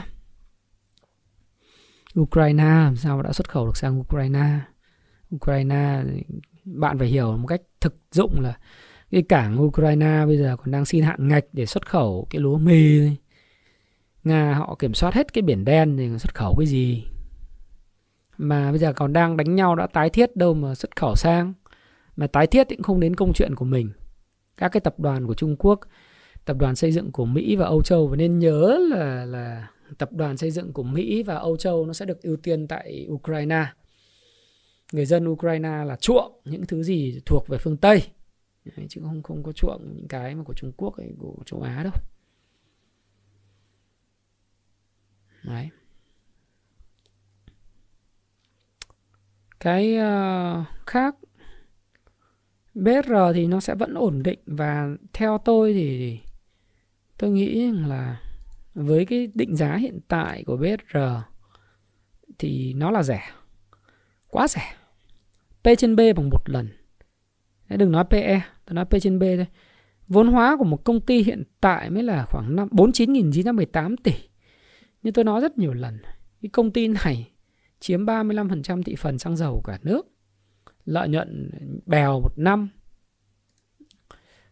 Ukraine làm sao mà đã xuất khẩu được sang Ukraine Ukraine bạn phải hiểu một cách thực dụng là cái cảng Ukraine bây giờ còn đang xin hạn ngạch để xuất khẩu cái lúa mì. Nga họ kiểm soát hết cái biển đen thì xuất khẩu cái gì, mà bây giờ còn đang đánh nhau, đã tái thiết đâu mà xuất khẩu sang. Mà tái thiết thì cũng không đến công chuyện của mình. Các cái tập đoàn của Trung Quốc, tập đoàn xây dựng của Mỹ và Âu Châu, và nên nhớ là, là tập đoàn xây dựng của Mỹ và Âu Châu nó sẽ được ưu tiên tại Ukraine. Người dân Ukraine là chuộng những thứ gì thuộc về phương Tây. Đấy, chứ không, không có chuộng những cái mà của Trung Quốc hay của châu Á đâu. Đấy. Cái uh, khác bê rờ thì nó sẽ vẫn ổn định, và theo tôi thì tôi nghĩ là với cái định giá hiện tại của bê rờ thì nó là rẻ, quá rẻ. P trên B bằng một lần. Đừng nói pê e, tôi nói P trên B thôi. Vốn hóa của một công ty hiện tại mới là khoảng bốn mươi chín nghìn chín trăm mười tám tỷ. Như tôi nói rất nhiều lần, cái công ty này chiếm ba mươi lăm phần trăm thị phần xăng dầu cả nước. Lợi nhuận bèo một năm.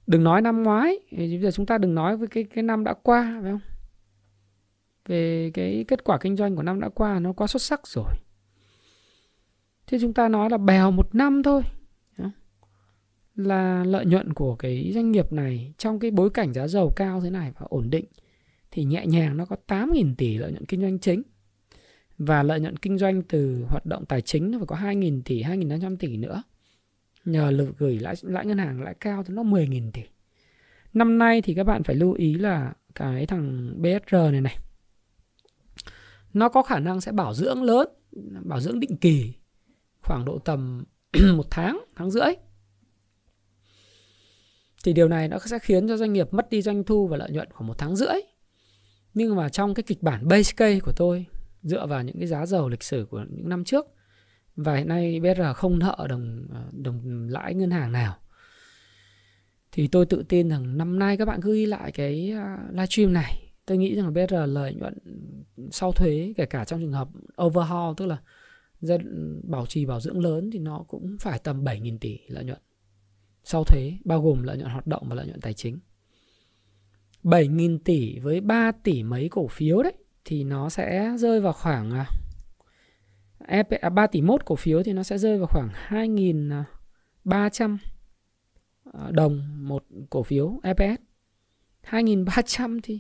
Đừng nói năm ngoái, bây giờ chúng ta đừng nói với cái, cái năm đã qua, phải không? Về cái kết quả kinh doanh của năm đã qua nó quá xuất sắc rồi. Thế chúng ta nói là bèo một năm thôi. Là lợi nhuận của cái doanh nghiệp này trong cái bối cảnh giá dầu cao thế này và ổn định thì nhẹ nhàng nó có tám nghìn tỷ lợi nhuận kinh doanh chính, và lợi nhuận kinh doanh từ hoạt động tài chính nó phải có hai nghìn tỷ, hai nghìn năm trăm tỷ nữa. Nhờ lực gửi lãi, lãi ngân hàng lãi cao thì nó mười nghìn tỷ. Năm nay thì các bạn phải lưu ý là cái thằng bê ét rờ này này nó có khả năng sẽ bảo dưỡng lớn, bảo dưỡng định kỳ khoảng độ tầm một tháng, tháng rưỡi. Thì điều này nó sẽ khiến cho doanh nghiệp mất đi doanh thu và lợi nhuận khoảng một tháng rưỡi. Nhưng mà trong cái kịch bản base case của tôi, dựa vào những cái giá dầu lịch sử của những năm trước, và hiện nay bê rờ không nợ đồng, đồng lãi ngân hàng nào, thì tôi tự tin rằng năm nay các bạn cứ ghi lại cái live stream này. Tôi nghĩ rằng bê rờ lợi nhuận sau thuế, kể cả trong trường hợp overhaul, tức là bảo trì bảo dưỡng lớn, thì nó cũng phải tầm bảy nghìn tỷ lợi nhuận sau thuế, bao gồm lợi nhuận hoạt động và lợi nhuận tài chính. bảy nghìn tỷ với ba tỷ mấy cổ phiếu đấy thì nó sẽ rơi vào khoảng ba tỷ một cổ phiếu thì nó sẽ rơi vào khoảng hai nghìn ba trăm đồng một cổ phiếu e pê ét. hai nghìn ba trăm thì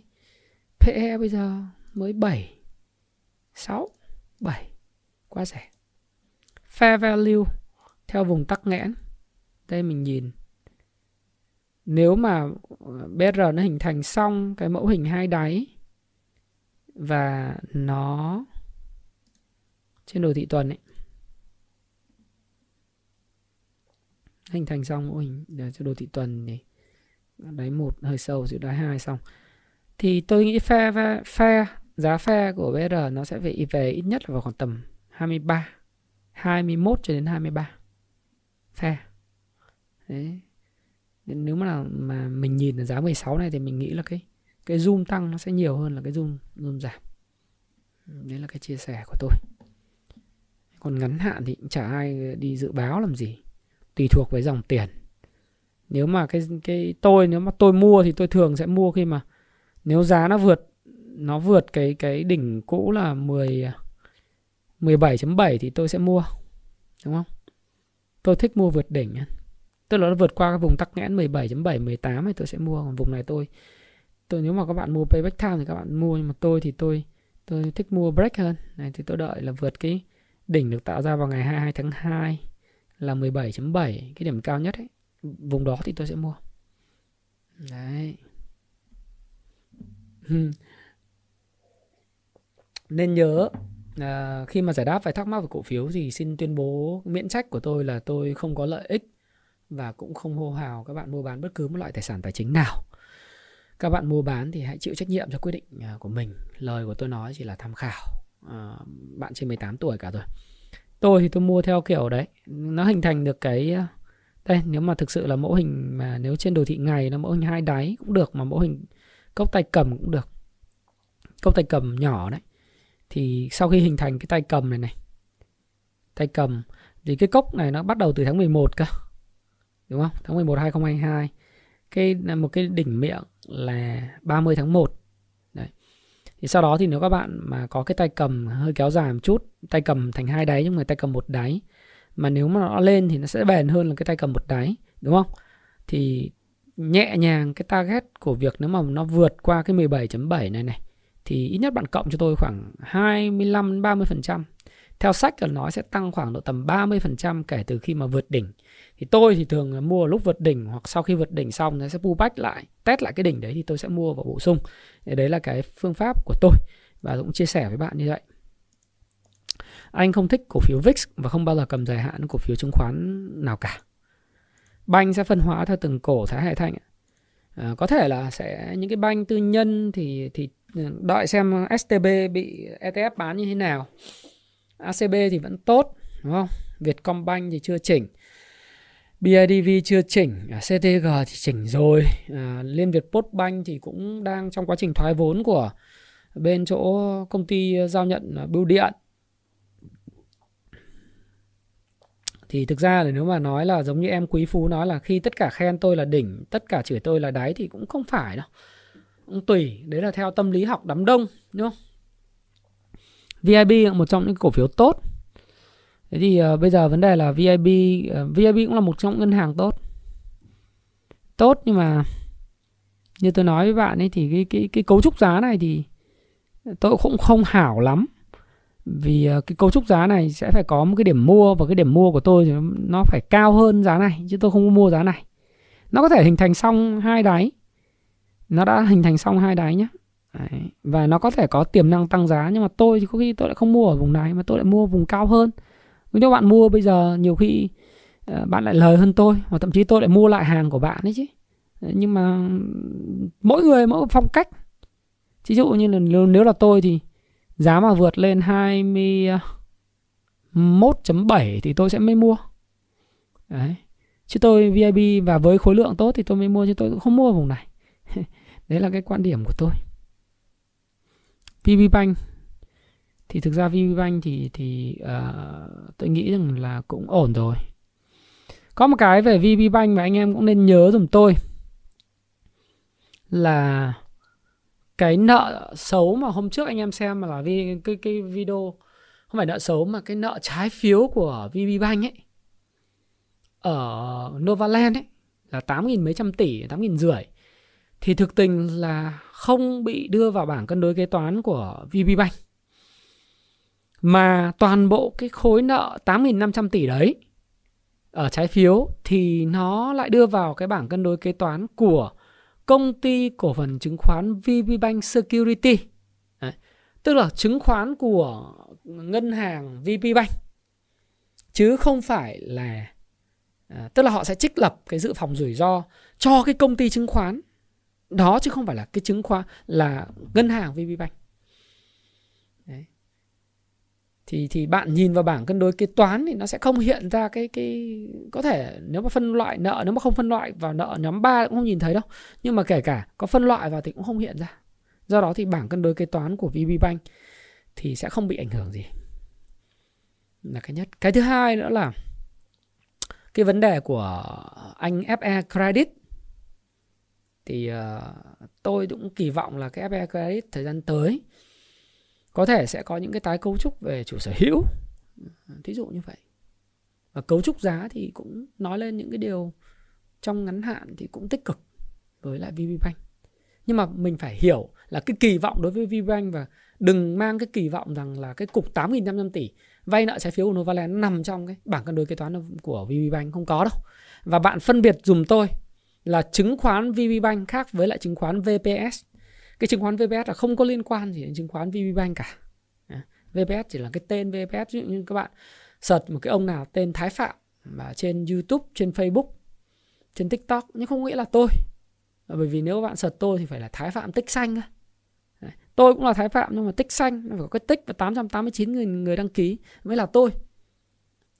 pê e bây giờ mới bảy, sáu, bảy, quá rẻ. Fair value theo vùng tắc nghẽn. Đây mình nhìn, nếu mà bê rờ nó hình thành xong cái mẫu hình hai đáy và nó trên đồ thị tuần ấy, hình thành xong mẫu hình trên đồ thị tuần thì đáy một hơi sâu rồi đáy hai xong, thì tôi nghĩ phe phe giá phe của bê rờ nó sẽ về về ít nhất là vào khoảng tầm hai mươi ba, hai mươi mốt cho đến hai mươi ba phe. Đấy. Nếu mà, mà mình nhìn ở giá mười sáu này thì mình nghĩ là cái cái zoom tăng nó sẽ nhiều hơn là cái zoom zoom giảm. Đấy là cái chia sẻ của tôi. Còn ngắn hạn thì chả ai đi dự báo làm gì, tùy thuộc với dòng tiền. Nếu mà cái cái tôi nếu mà tôi mua thì tôi thường sẽ mua khi mà nếu giá nó vượt nó vượt cái cái đỉnh cũ là mười, mười bảy chấm bảy thì tôi sẽ mua. Đúng không? Tôi thích mua vượt đỉnh. Tức là nó vượt qua cái vùng tắc nghẽn mười bảy chấm bảy, mười tám thì tôi sẽ mua. Còn vùng này tôi, tôi nếu mà các bạn mua payback time thì các bạn mua, nhưng mà tôi thì tôi tôi thích mua break hơn. Này thì tôi đợi là vượt cái đỉnh được tạo ra vào ngày hai mươi hai tháng hai là mười bảy chấm bảy, cái điểm cao nhất ấy. Vùng đó thì tôi sẽ mua. Đấy. Nên nhớ à, khi mà giải đáp phải thắc mắc về cổ phiếu thì xin tuyên bố miễn trách của tôi là tôi không có lợi ích và cũng không hô hào các bạn mua bán bất cứ một loại tài sản tài chính nào. Các bạn mua bán thì hãy chịu trách nhiệm cho quyết định của mình. Lời của tôi nói chỉ là tham khảo. À, bạn trên mười tám tuổi cả rồi. Tôi thì tôi mua theo kiểu đấy. Nó hình thành được cái... Đây, nếu mà thực sự là mẫu hình... mà nếu trên đồ thị ngày nó mẫu hình hai đáy cũng được. Mà mẫu hình cốc tay cầm cũng được. Cốc tay cầm nhỏ đấy. Thì sau khi hình thành cái tay cầm này này. Tay cầm. Thì cái cốc này nó bắt đầu từ tháng mười một cơ. Đúng không? tháng mười một năm hai nghìn không trăm hai mươi hai. Cái một cái đỉnh miệng là ba mươi tháng một. Đấy. Thì sau đó thì nếu các bạn mà có cái tay cầm hơi kéo dài một chút, tay cầm thành hai đáy nhưng mà tay cầm một đáy. Mà nếu mà nó lên thì nó sẽ bền hơn là cái tay cầm một đáy, đúng không? Thì nhẹ nhàng cái target của việc nếu mà nó vượt qua cái mười bảy chấm bảy này này thì ít nhất bạn cộng cho tôi khoảng hai mươi lăm đến ba mươi phần trăm. Theo sách là nó sẽ tăng khoảng độ tầm ba mươi phần trăm kể từ khi mà vượt đỉnh. Thì tôi thì thường mua lúc vượt đỉnh, hoặc sau khi vượt đỉnh xong nó sẽ pullback lại, test lại cái đỉnh đấy thì tôi sẽ mua và bổ sung. Đấy là cái phương pháp của tôi và cũng chia sẻ với bạn như vậy. Anh không thích cổ phiếu vê i ích và không bao giờ cầm dài hạn cổ phiếu chứng khoán nào cả. Banh sẽ phân hóa theo từng cổ Thái Hải Thanh. À, có thể là sẽ những cái banh tư nhân thì thì đợi xem ét tê bê bị e tê ép bán như thế nào. a xê bê thì vẫn tốt, đúng không? Vietcombank thì chưa chỉnh, bê i đê vê chưa chỉnh, xê tê giê thì chỉnh rồi, à, Liên Việt Postbank thì cũng đang trong quá trình thoái vốn của bên chỗ công ty giao nhận bưu điện. Thì thực ra là nếu mà nói là giống như em Quý Phú nói là khi tất cả khen tôi là đỉnh, tất cả chửi tôi là đáy thì cũng không phải đâu. Cũng tùy, đấy là theo tâm lý học đám đông, đúng không? vê i bê là một trong những cổ phiếu tốt. Thế thì uh, bây giờ vấn đề là vê i bê, uh, vê i bê cũng là một trong những ngân hàng tốt. Tốt nhưng mà như tôi nói với bạn ấy thì cái cái cái cấu trúc giá này thì tôi cũng không hảo lắm. Vì cái cấu trúc giá này sẽ phải có một cái điểm mua, và cái điểm mua của tôi thì nó phải cao hơn giá này, chứ tôi không mua giá này. Nó có thể hình thành xong hai đáy. Nó đã hình thành xong hai đáy nhé. Đấy. Và nó có thể có tiềm năng tăng giá, nhưng mà tôi thì có khi tôi lại không mua ở vùng này, mà tôi lại mua vùng cao hơn. Nếu bạn mua bây giờ nhiều khi bạn lại lời hơn tôi, hoặc thậm chí tôi lại mua lại hàng của bạn ấy chứ. Nhưng mà mỗi người mỗi phong cách. Ví dụ như là nếu là tôi thì giá mà vượt lên hai mươi mốt phẩy bảy thì tôi sẽ mới mua. Đấy. Chứ tôi vê i bê và với khối lượng tốt thì tôi mới mua, chứ tôi cũng không mua ở vùng này. Đấy là cái quan điểm của tôi. VPBank thì thực ra VPBank thì thì uh, tôi nghĩ rằng là cũng ổn rồi. Có một cái về VPBank mà anh em cũng nên nhớ dùm tôi là cái nợ xấu mà hôm trước anh em xem mà là vi, cái, cái video, không phải nợ xấu mà cái nợ trái phiếu của VPBank ấy ở Novaland ấy là tám nghìn mấy trăm tỷ, tám nghìn rưỡi, thì thực tình là không bị đưa vào bảng cân đối kế toán của VPBank, mà toàn bộ cái khối nợ tám nghìn năm trăm tỷ đấy ở trái phiếu thì nó lại đưa vào cái bảng cân đối kế toán của công ty cổ phần chứng khoán VPBank Security. Đấy. Tức là chứng khoán của ngân hàng VPBank, chứ không phải là à, tức là họ sẽ trích lập cái dự phòng rủi ro cho cái công ty chứng khoán đó, chứ không phải là cái chứng khoán là ngân hàng VPBank. Đấy. Thì thì bạn nhìn vào bảng cân đối kế toán thì nó sẽ không hiện ra cái cái có thể nếu mà phân loại nợ, nếu mà không phân loại vào nợ nhóm ba cũng không nhìn thấy đâu. Nhưng mà kể cả có phân loại vào thì cũng không hiện ra. Do đó thì bảng cân đối kế toán của VPBank thì sẽ không bị ảnh hưởng gì. Là cái nhất. Cái thứ hai nữa là cái vấn đề của anh ép e Credit. Thì uh, tôi cũng kỳ vọng là cái ép e Credit thời gian tới có thể sẽ có những cái tái cấu trúc về chủ sở hữu, thí dụ như vậy. Và cấu trúc giá thì cũng nói lên những cái điều trong ngắn hạn thì cũng tích cực với lại VPBank. Nhưng mà mình phải hiểu là cái kỳ vọng đối với VPBank, và đừng mang cái kỳ vọng rằng là cái cục tám nghìn năm trăm tỷ vay nợ trái phiếu của Novaland nằm trong cái bảng cân đối kế toán của VPBank, không có đâu. Và bạn phân biệt dùm tôi là chứng khoán VPBank khác với lại chứng khoán vê pê ét. Cái chứng khoán vê pê ét là không có liên quan gì đến chứng khoán VPBank cả. vê pê ét chỉ là cái tên vê pê ét. Ví dụ như các bạn search một cái ông nào tên Thái Phạm mà trên YouTube, trên Facebook, trên TikTok, nhưng không nghĩa là tôi. Bởi vì nếu các bạn search tôi thì phải là Thái Phạm Tích Xanh. Tôi cũng là Thái Phạm, nhưng mà Tích Xanh nó phải có cái tích và tám trăm tám mươi chín người, người đăng ký mới là tôi.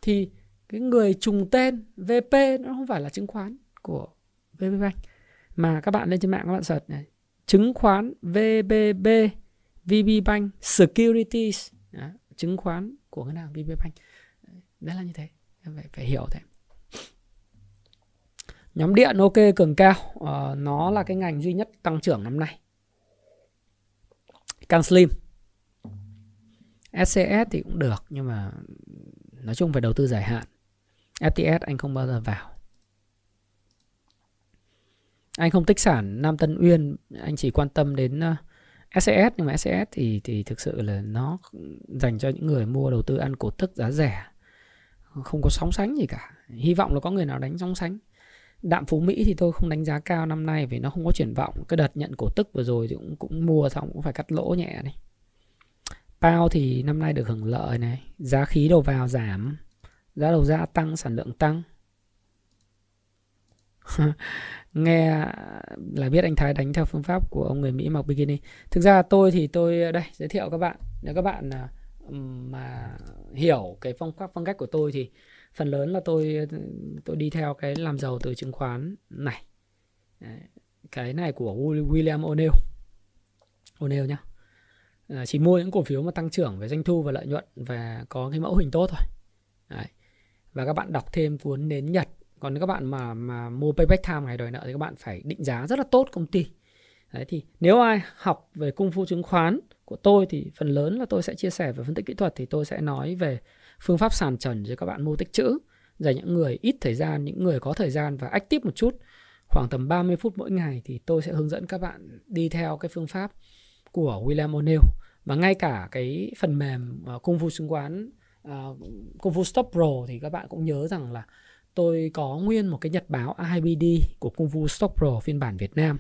Thì cái người trùng tên vê pê nó không phải là chứng khoán của VPBank. Mà các bạn lên trên mạng các bạn search này, chứng khoán vê bê bê VPBank Securities, đó, chứng khoán của ngân hàng VPBank. Đấy là như thế, phải, phải hiểu thế. Nhóm điện ok, cường cao, uh, nó là cái ngành duy nhất tăng trưởng năm nay. CanSlim, ét xê ét thì cũng được, nhưng mà nói chung phải đầu tư dài hạn. ép tê ét anh không bao giờ vào. Anh không tích sản Nam Tân Uyên, anh chỉ quan tâm đến uh, ét xê ét. Nhưng mà ét xê ét thì, thì thực sự là nó dành cho những người mua đầu tư ăn cổ tức giá rẻ, không có sóng sánh gì cả. Hy vọng là có người nào đánh sóng sánh. Đạm Phú Mỹ thì tôi không đánh giá cao năm nay vì nó không có triển vọng. Cái đợt nhận cổ tức vừa rồi thì cũng, cũng mua xong cũng phải cắt lỗ nhẹ đấy. Pao thì năm nay được hưởng lợi này, giá khí đầu vào giảm, giá đầu ra tăng, sản lượng tăng. Nghe là biết anh Thái đánh theo phương pháp của ông người Mỹ mặc bikini. Thực ra tôi thì tôi đây giới thiệu các bạn, nếu các bạn mà hiểu cái phong cách phong cách của tôi thì phần lớn là tôi tôi đi theo cái làm giàu từ chứng khoán này. Đấy, cái này của William O'Neill O'Neill nhá. À, chỉ mua những cổ phiếu mà tăng trưởng về doanh thu và lợi nhuận và có cái mẫu hình tốt thôi. Đấy. Và các bạn đọc thêm cuốn Nến Nhật. Còn các bạn mà mà mua Payback Time ngày đòi nợ thì các bạn phải định giá rất là tốt công ty. Đấy, thì nếu ai học về công phu chứng khoán của tôi thì phần lớn là tôi sẽ chia sẻ về phân tích kỹ thuật, thì tôi sẽ nói về phương pháp sàn trần cho các bạn mua tích trữ dành những người ít thời gian, những người có thời gian và active một chút. Khoảng tầm ba mươi phút mỗi ngày thì tôi sẽ hướng dẫn các bạn đi theo cái phương pháp của William O'Neill. Và ngay cả cái phần mềm uh, Kung Fu chứng khoán uh, Kung Fu Stop Pro thì các bạn cũng nhớ rằng là tôi có nguyên một cái nhật báo i bê đê của Kung Fu Stop Pro phiên bản Việt Nam.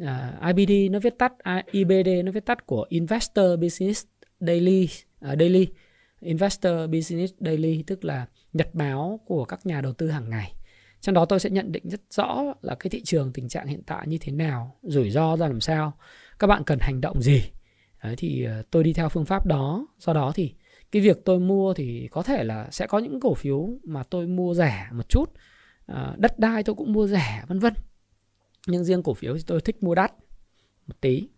uh, i bê đê nó viết tắt, uh, i bê đê nó viết tắt của Investor Business Daily, uh, Daily Investor Business Daily, tức là nhật báo của các nhà đầu tư hàng ngày. Trong đó tôi sẽ nhận định rất rõ là cái thị trường tình trạng hiện tại như thế nào, rủi ro ra làm sao, các bạn cần hành động gì. Đấy, thì tôi đi theo phương pháp đó. Do đó thì cái việc tôi mua thì có thể là sẽ có những cổ phiếu mà tôi mua rẻ một chút, đất đai tôi cũng mua rẻ vân vân. Nhưng riêng cổ phiếu thì tôi thích mua đắt một tí.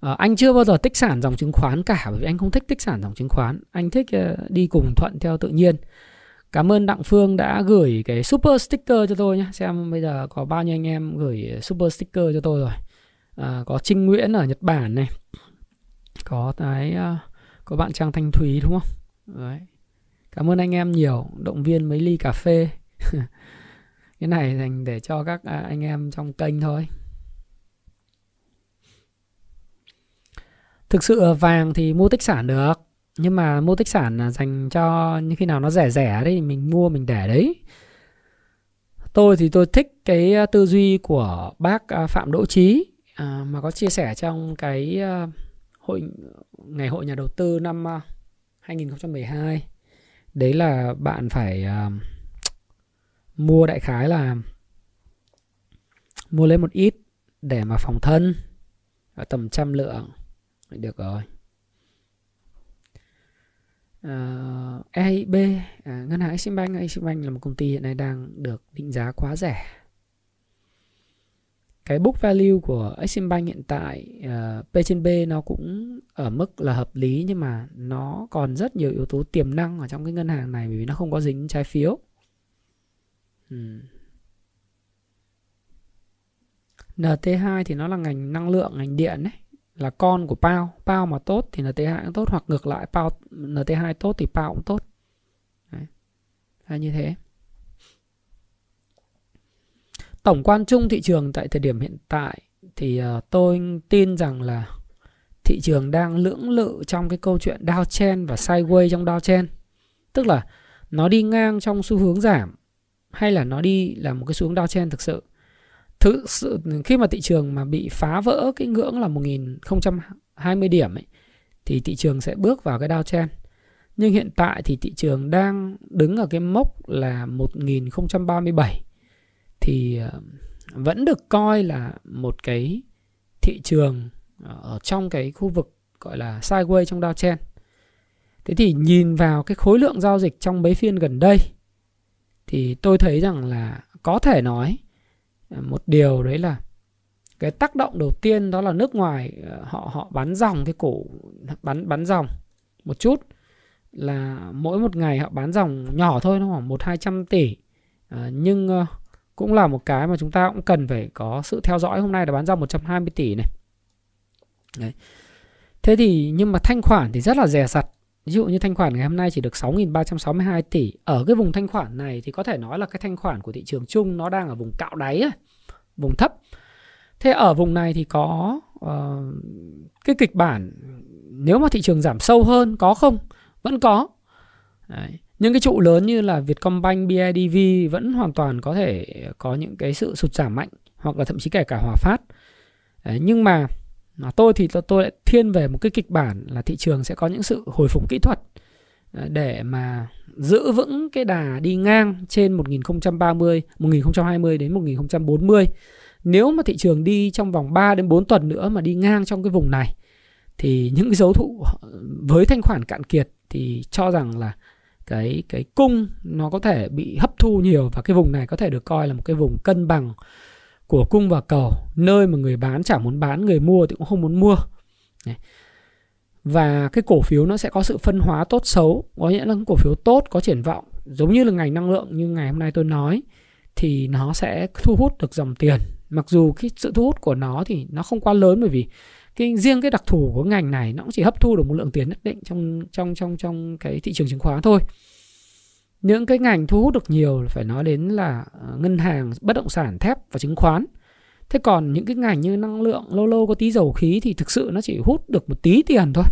À, anh chưa bao giờ tích sản dòng chứng khoán cả, bởi vì anh không thích tích sản dòng chứng khoán. Anh thích đi cùng thuận theo tự nhiên. Cảm ơn Đặng Phương đã gửi cái super sticker cho tôi nhé. Xem bây giờ có bao nhiêu anh em gửi super sticker cho tôi rồi. À, có Trinh Nguyễn ở Nhật Bản này. Có cái có bạn Trang Thanh Thúy đúng không? Đấy. Cảm ơn anh em nhiều, động viên mấy ly cà phê. Cái này dành để cho các anh em trong kênh thôi. Thực sự vàng thì mua tích sản được, nhưng mà mua tích sản là dành cho những khi nào nó rẻ rẻ đấy mình mua mình để đấy. Tôi thì tôi thích cái tư duy của bác Phạm Đỗ Trí à, mà có chia sẻ trong cái hội ngày hội nhà đầu tư năm hai nghìn không trăm mười hai. Đấy là bạn phải uh, mua đại khái là mua lên một ít để mà phòng thân ở tầm trăm lượng. Được rồi. Uh, e i bê, à, ngân hàng Exim Bank. Exim Bank là một công ty hiện nay đang được định giá quá rẻ. Cái book value của Exim Bank hiện tại uh, P trên B nó cũng ở mức là hợp lý, nhưng mà nó còn rất nhiều yếu tố tiềm năng ở trong cái ngân hàng này, bởi vì nó không có dính trái phiếu. uhm. en tê hai thì nó là ngành năng lượng, ngành điện đấy, là con của pê a o. pê a o mà tốt thì en tê hai cũng tốt, hoặc ngược lại pê a o en tê hai tốt thì pê a o cũng tốt. Đấy. Là như thế. Tổng quan chung thị trường tại thời điểm hiện tại thì tôi tin rằng là thị trường đang lưỡng lự trong cái câu chuyện downtrend và sideways trong downtrend. Tức là nó đi ngang trong xu hướng giảm hay là nó đi là một cái xu hướng downtrend thực sự. Thực sự khi mà thị trường mà bị phá vỡ cái ngưỡng là một nghìn không trăm hai mươi điểm ấy, thì thị trường sẽ bước vào cái downtrend. Nhưng hiện tại thì thị trường đang đứng ở cái mốc là một nghìn không trăm ba mươi bảy, thì vẫn được coi là một cái thị trường ở trong cái khu vực gọi là sideways trong downtrend. Thế thì nhìn vào cái khối lượng giao dịch trong mấy phiên gần đây thì tôi thấy rằng là có thể nói một điều đấy là cái tác động đầu tiên đó là nước ngoài họ họ bán dòng cái cổ bán bán dòng một chút, là mỗi một ngày họ bán dòng nhỏ thôi, nó khoảng một hai trăm tỷ à, nhưng uh, cũng là một cái mà chúng ta cũng cần phải có sự theo dõi. Hôm nay là bán dòng một trăm hai mươi tỷ này. Đấy. Thế thì nhưng mà thanh khoản thì rất là dè dặt. Ví dụ như thanh khoản ngày hôm nay chỉ được sáu nghìn ba trăm sáu mươi hai tỷ. Ở cái vùng thanh khoản này thì có thể nói là cái thanh khoản của thị trường chung nó đang ở vùng cạo đáy, vùng thấp. Thế ở vùng này thì có uh, cái kịch bản nếu mà thị trường giảm sâu hơn có không? Vẫn có. Đấy. Những cái trụ lớn như là Vietcombank, bê i đê vê vẫn hoàn toàn có thể có những cái sự sụt giảm mạnh, hoặc là thậm chí kể cả Hòa Phát. Đấy. Nhưng mà Tôi thì tôi lại thiên về một cái kịch bản là thị trường sẽ có những sự hồi phục kỹ thuật để mà giữ vững cái đà đi ngang trên một nghìn không trăm ba mươi, một nghìn không trăm hai mươi đến một nghìn không trăm bốn mươi. Nếu mà thị trường đi trong vòng ba đến bốn tuần nữa mà đi ngang trong cái vùng này thì những cái dấu thụ với thanh khoản cạn kiệt thì cho rằng là cái cái cung nó có thể bị hấp thu nhiều, và cái vùng này có thể được coi là một cái vùng cân bằng của cung và cầu, nơi mà người bán chả muốn bán, người mua thì cũng không muốn mua. Và cái cổ phiếu nó sẽ có sự phân hóa tốt xấu, có nghĩa là cổ phiếu tốt có triển vọng giống như là ngành năng lượng như ngày hôm nay tôi nói thì nó sẽ thu hút được dòng tiền, mặc dù cái sự thu hút của nó thì nó không quá lớn, bởi vì cái riêng cái đặc thù của ngành này nó cũng chỉ hấp thu được một lượng tiền nhất định trong trong trong trong cái thị trường chứng khoán thôi. Những cái ngành thu hút được nhiều phải nói đến là ngân hàng, bất động sản, thép và chứng khoán. Thế còn những cái ngành như năng lượng, lâu lâu có tí dầu khí thì thực sự nó chỉ hút được một tí tiền thôi.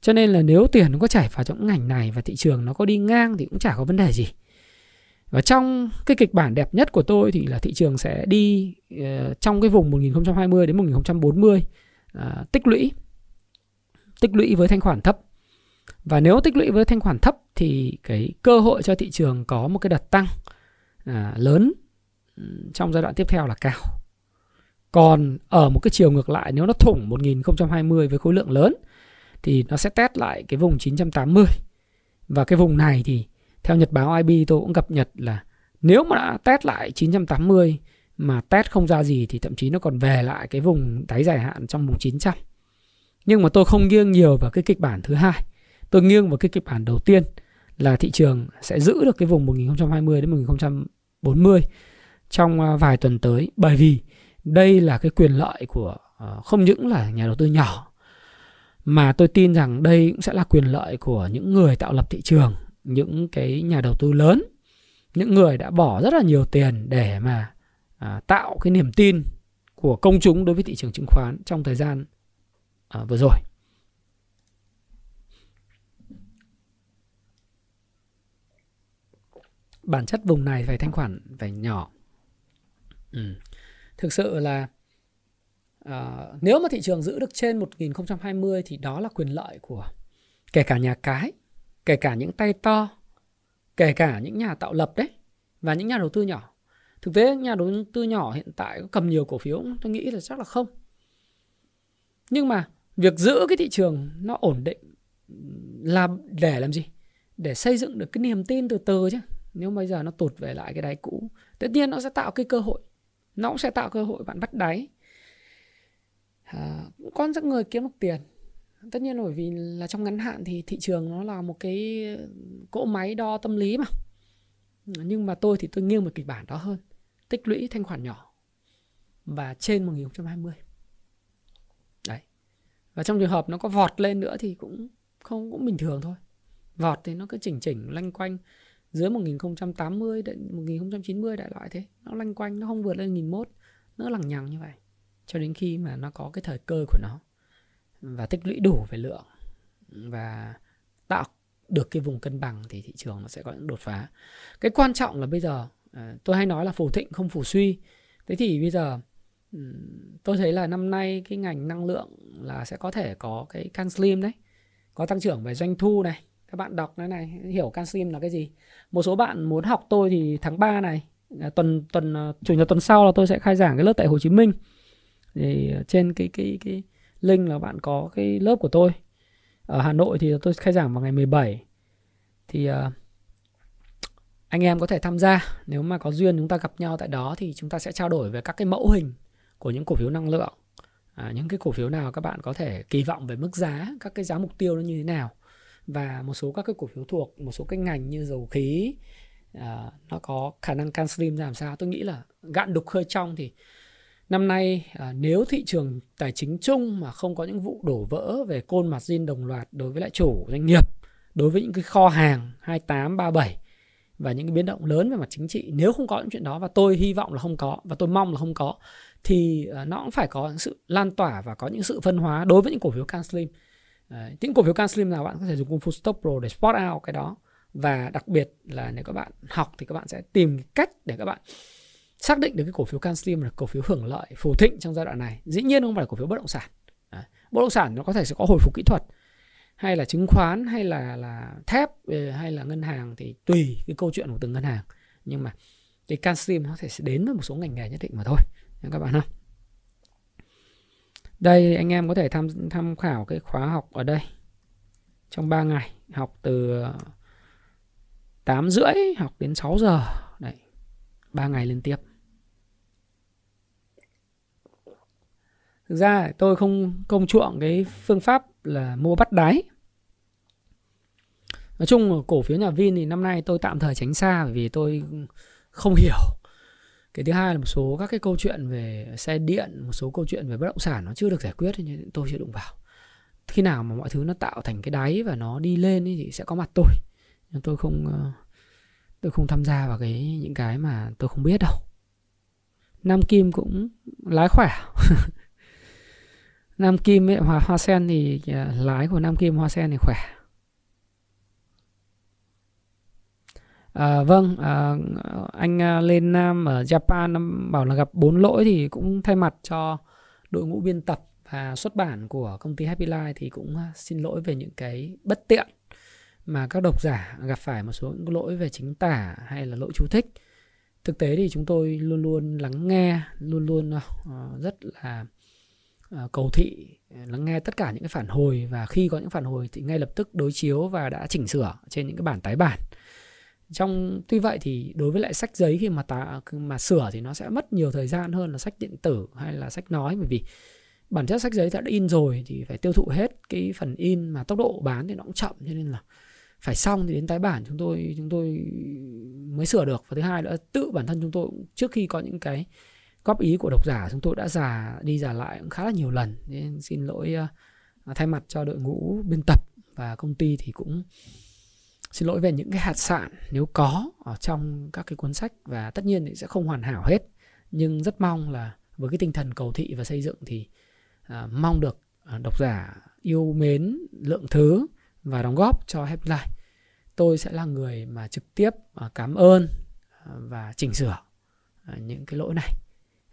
Cho nên là nếu tiền nó có chảy vào trong ngành này và thị trường nó có đi ngang thì cũng chả có vấn đề gì. Và trong cái kịch bản đẹp nhất của tôi thì là thị trường sẽ đi trong cái vùng một nghìn không trăm hai mươi đến một nghìn không trăm bốn mươi tích lũy. Tích lũy với thanh khoản thấp. Và nếu tích lũy với thanh khoản thấp thì cái cơ hội cho thị trường có một cái đợt tăng à, lớn trong giai đoạn tiếp theo là cao. Còn ở một cái chiều ngược lại, nếu nó thủng một nghìn không trăm hai mươi với khối lượng lớn thì nó sẽ test lại cái vùng chín trăm tám mươi. Và cái vùng này thì theo nhật báo i bê tôi cũng cập nhật là nếu mà đã test lại chín trăm tám mươi mà test không ra gì thì thậm chí nó còn về lại cái vùng đáy dài hạn trong vùng chín trăm. Nhưng mà tôi không nghiêng nhiều vào cái kịch bản thứ hai. Tôi nghiêng vào cái kịch bản đầu tiên là thị trường sẽ giữ được cái vùng một nghìn không trăm hai mươi đến một nghìn không trăm bốn mươi trong vài tuần tới. Bởi vì đây là cái quyền lợi của không những là nhà đầu tư nhỏ, mà tôi tin rằng đây cũng sẽ là quyền lợi của những người tạo lập thị trường, những cái nhà đầu tư lớn, những người đã bỏ rất là nhiều tiền để mà tạo cái niềm tin của công chúng đối với thị trường chứng khoán trong thời gian vừa rồi. Bản chất vùng này phải thanh khoản phải nhỏ. Ừ. Thực sự là uh, nếu mà thị trường giữ được trên một nghìn không trăm hai mươi thì đó là quyền lợi của kể cả nhà cái, kể cả những tay to, kể cả những nhà tạo lập đấy, và những nhà đầu tư nhỏ. Thực tế nhà đầu tư nhỏ hiện tại có cầm nhiều cổ phiếu, tôi nghĩ là chắc là không. Nhưng mà việc giữ cái thị trường nó ổn định là để làm gì? Để xây dựng được cái niềm tin từ từ chứ. Nếu bây giờ nó tụt về lại cái đáy cũ, tất nhiên nó sẽ tạo cái cơ hội. Nó cũng sẽ tạo cơ hội bạn bắt đáy. À, có rất người kiếm được tiền. Tất nhiên bởi vì là trong ngắn hạn thì thị trường nó là một cái cỗ máy đo tâm lý mà. Nhưng mà tôi thì tôi nghiêng một kịch bản đó hơn. Tích lũy thanh khoản nhỏ và trên một nghìn không trăm hai mươi. Đấy. Và trong trường hợp nó có vọt lên nữa thì cũng không cũng bình thường thôi. Vọt thì nó cứ chỉnh chỉnh lanh quanh dưới một nghìn không trăm tám mươi đến một nghìn không trăm chín mươi đại loại thế. Nó lanh quanh, nó không vượt lên một nghìn không trăm mốt. Nó lằng nhằng như vậy. Cho đến khi mà nó có cái thời cơ của nó. Và tích lũy đủ về lượng. Và tạo được cái vùng cân bằng thì thị trường nó sẽ có những đột phá. Cái quan trọng là bây giờ tôi hay nói là phù thịnh không phù suy. Thế thì bây giờ tôi thấy là năm nay cái ngành năng lượng là sẽ có thể có cái can slim đấy. Có tăng trưởng về doanh thu này. Các bạn đọc cái này, hiểu CanSlim là cái gì. Một số bạn muốn học tôi thì tháng ba này, tuần tuần chủ nhật tuần sau là tôi sẽ khai giảng cái lớp tại Hồ Chí Minh. Thì trên cái cái cái link là bạn có cái lớp của tôi. Ở Hà Nội thì tôi khai giảng vào ngày mười bảy. Thì uh, anh em có thể tham gia, nếu mà có duyên chúng ta gặp nhau tại đó thì chúng ta sẽ trao đổi về các cái mẫu hình của những cổ phiếu năng lượng. À, những cái cổ phiếu nào các bạn có thể kỳ vọng về mức giá, các cái giá mục tiêu nó như thế nào. Và một số các cái cổ phiếu thuộc một số cái ngành như dầu khí à, nó có khả năng can slim ra làm sao. Tôi nghĩ là gạn đục khơi trong thì năm nay à, nếu thị trường tài chính chung mà không có những vụ đổ vỡ về call margin đồng loạt đối với lại chủ doanh nghiệp, đối với những cái kho hàng hai mươi tám, ba mươi bảy và những cái biến động lớn về mặt chính trị, nếu không có những chuyện đó, và tôi hy vọng là không có và tôi mong là không có, thì à, nó cũng phải có những sự lan tỏa và có những sự phân hóa đối với những cổ phiếu can slim. Đấy, những cổ phiếu CanSlim nào bạn có thể dùng công phu Stop Pro để spot out cái đó. Và đặc biệt là nếu các bạn học thì các bạn sẽ tìm cách để các bạn xác định được cái cổ phiếu CanSlim là cổ phiếu hưởng lợi phù thịnh trong giai đoạn này. Dĩ nhiên không phải là cổ phiếu bất động sản. bất động sản nó có thể sẽ có hồi phục kỹ thuật, hay là chứng khoán, hay là là thép, hay là ngân hàng, thì tùy cái câu chuyện của từng ngân hàng. Nhưng mà cái canxi nó có thể sẽ đến với một số ngành nghề nhất định mà thôi các bạn ha. Đây anh em có thể tham tham khảo cái khóa học ở đây trong ba ngày, học từ tám rưỡi học đến sáu giờ. Đấy, ba ngày liên tiếp. Thực ra tôi không công chuộng cái phương pháp là mua bắt đáy. Nói chung cổ phiếu nhà Vin thì năm nay tôi tạm thời tránh xa, bởi vì tôi không hiểu. Cái thứ hai là một số các cái câu chuyện về xe điện, một số câu chuyện về bất động sản nó chưa được giải quyết nên tôi chưa đụng vào. Khi nào mà mọi thứ nó tạo thành cái đáy và nó đi lên thì sẽ có mặt tôi. Nhưng tôi không tôi không tham gia vào cái những cái mà tôi không biết đâu. Nam Kim cũng lái khỏe. Nam Kim ấy, Hoa, Hoa Sen thì lái của Nam Kim Hoa Sen thì khỏe. À, vâng, à, anh lên Nam ở Japan bảo là gặp bốn lỗi thì cũng thay mặt cho đội ngũ biên tập và xuất bản của công ty Happy Life thì cũng xin lỗi về những cái bất tiện mà các độc giả gặp phải, một số những lỗi về chính tả hay là lỗi chú thích. Thực tế thì chúng tôi luôn luôn lắng nghe, luôn luôn uh, rất là uh, cầu thị, lắng nghe tất cả những cái phản hồi, và khi có những phản hồi thì ngay lập tức đối chiếu và đã chỉnh sửa trên những cái bản tái bản. Trong tuy vậy thì đối với lại sách giấy khi mà ta, mà sửa thì nó sẽ mất nhiều thời gian hơn là sách điện tử hay là sách nói, bởi vì bản chất sách giấy đã in rồi thì phải tiêu thụ hết cái phần in, mà tốc độ bán thì nó cũng chậm, cho nên là phải xong thì đến tái bản chúng tôi chúng tôi mới sửa được. Và thứ hai nữa, tự bản thân chúng tôi trước khi có những cái góp ý của độc giả, chúng tôi đã già đi già lại cũng khá là nhiều lần, nên xin lỗi thay mặt cho đội ngũ biên tập và công ty thì cũng xin lỗi về những cái hạt sạn nếu có ở trong các cái cuốn sách, và tất nhiên thì sẽ không hoàn hảo hết, nhưng rất mong là với cái tinh thần cầu thị và xây dựng thì à, mong được à, độc giả yêu mến, lượng thứ và đóng góp cho Happy Life. Tôi sẽ là người mà trực tiếp à, cảm ơn à, và chỉnh sửa à, những cái lỗi này,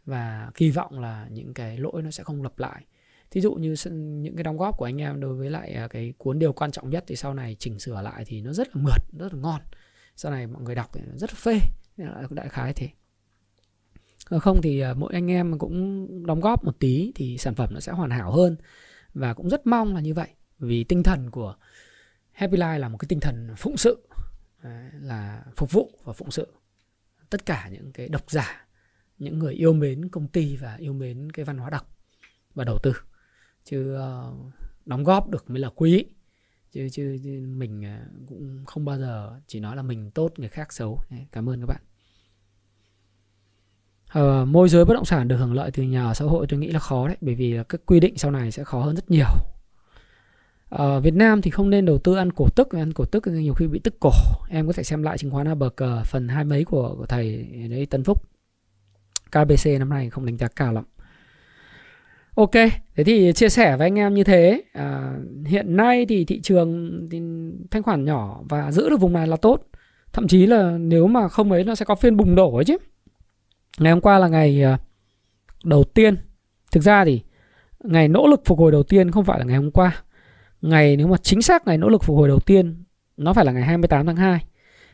và kỳ vọng là những cái lỗi nó sẽ không lặp lại. Thí dụ như những cái đóng góp của anh em đối với lại cái cuốn Điều Quan Trọng Nhất thì sau này chỉnh sửa lại thì nó rất là mượt, rất là ngon. Sau này mọi người đọc thì nó rất là phê, đại khái thế. Không thì mỗi anh em cũng đóng góp một tí thì sản phẩm nó sẽ hoàn hảo hơn, và cũng rất mong là như vậy. Vì tinh thần của Happy Life là một cái tinh thần phụng sự, là phục vụ và phụng sự tất cả những cái độc giả, những người yêu mến công ty và yêu mến cái văn hóa đọc và đầu tư. Chứ đóng góp được mới là quý, chứ, chứ mình cũng không bao giờ chỉ nói là mình tốt người khác xấu. Cảm ơn các bạn. À, môi giới bất động sản được hưởng lợi từ nhà ở xã hội tôi nghĩ là khó đấy, bởi vì các quy định sau này sẽ khó hơn rất nhiều. Ở à, Việt Nam thì không nên đầu tư ăn cổ tức, ăn cổ tức nhiều khi bị tức cổ. Em có thể xem lại chứng khoán A Bờ Cờ phần hai mấy của, của thầy đấy, Tân Phúc. K B C năm nay không đánh giá cao lắm. Ok, thế thì chia sẻ với anh em như thế. À, hiện nay thì thị trường thì thanh khoản nhỏ và giữ được vùng này là tốt. Thậm chí là nếu mà không ấy nó sẽ có phiên bùng nổ ấy chứ. Ngày hôm qua là ngày đầu tiên. Thực ra thì ngày nỗ lực phục hồi đầu tiên không phải là ngày hôm qua. Ngày nếu mà chính xác ngày nỗ lực phục hồi đầu tiên nó phải là ngày hai mươi tám tháng hai.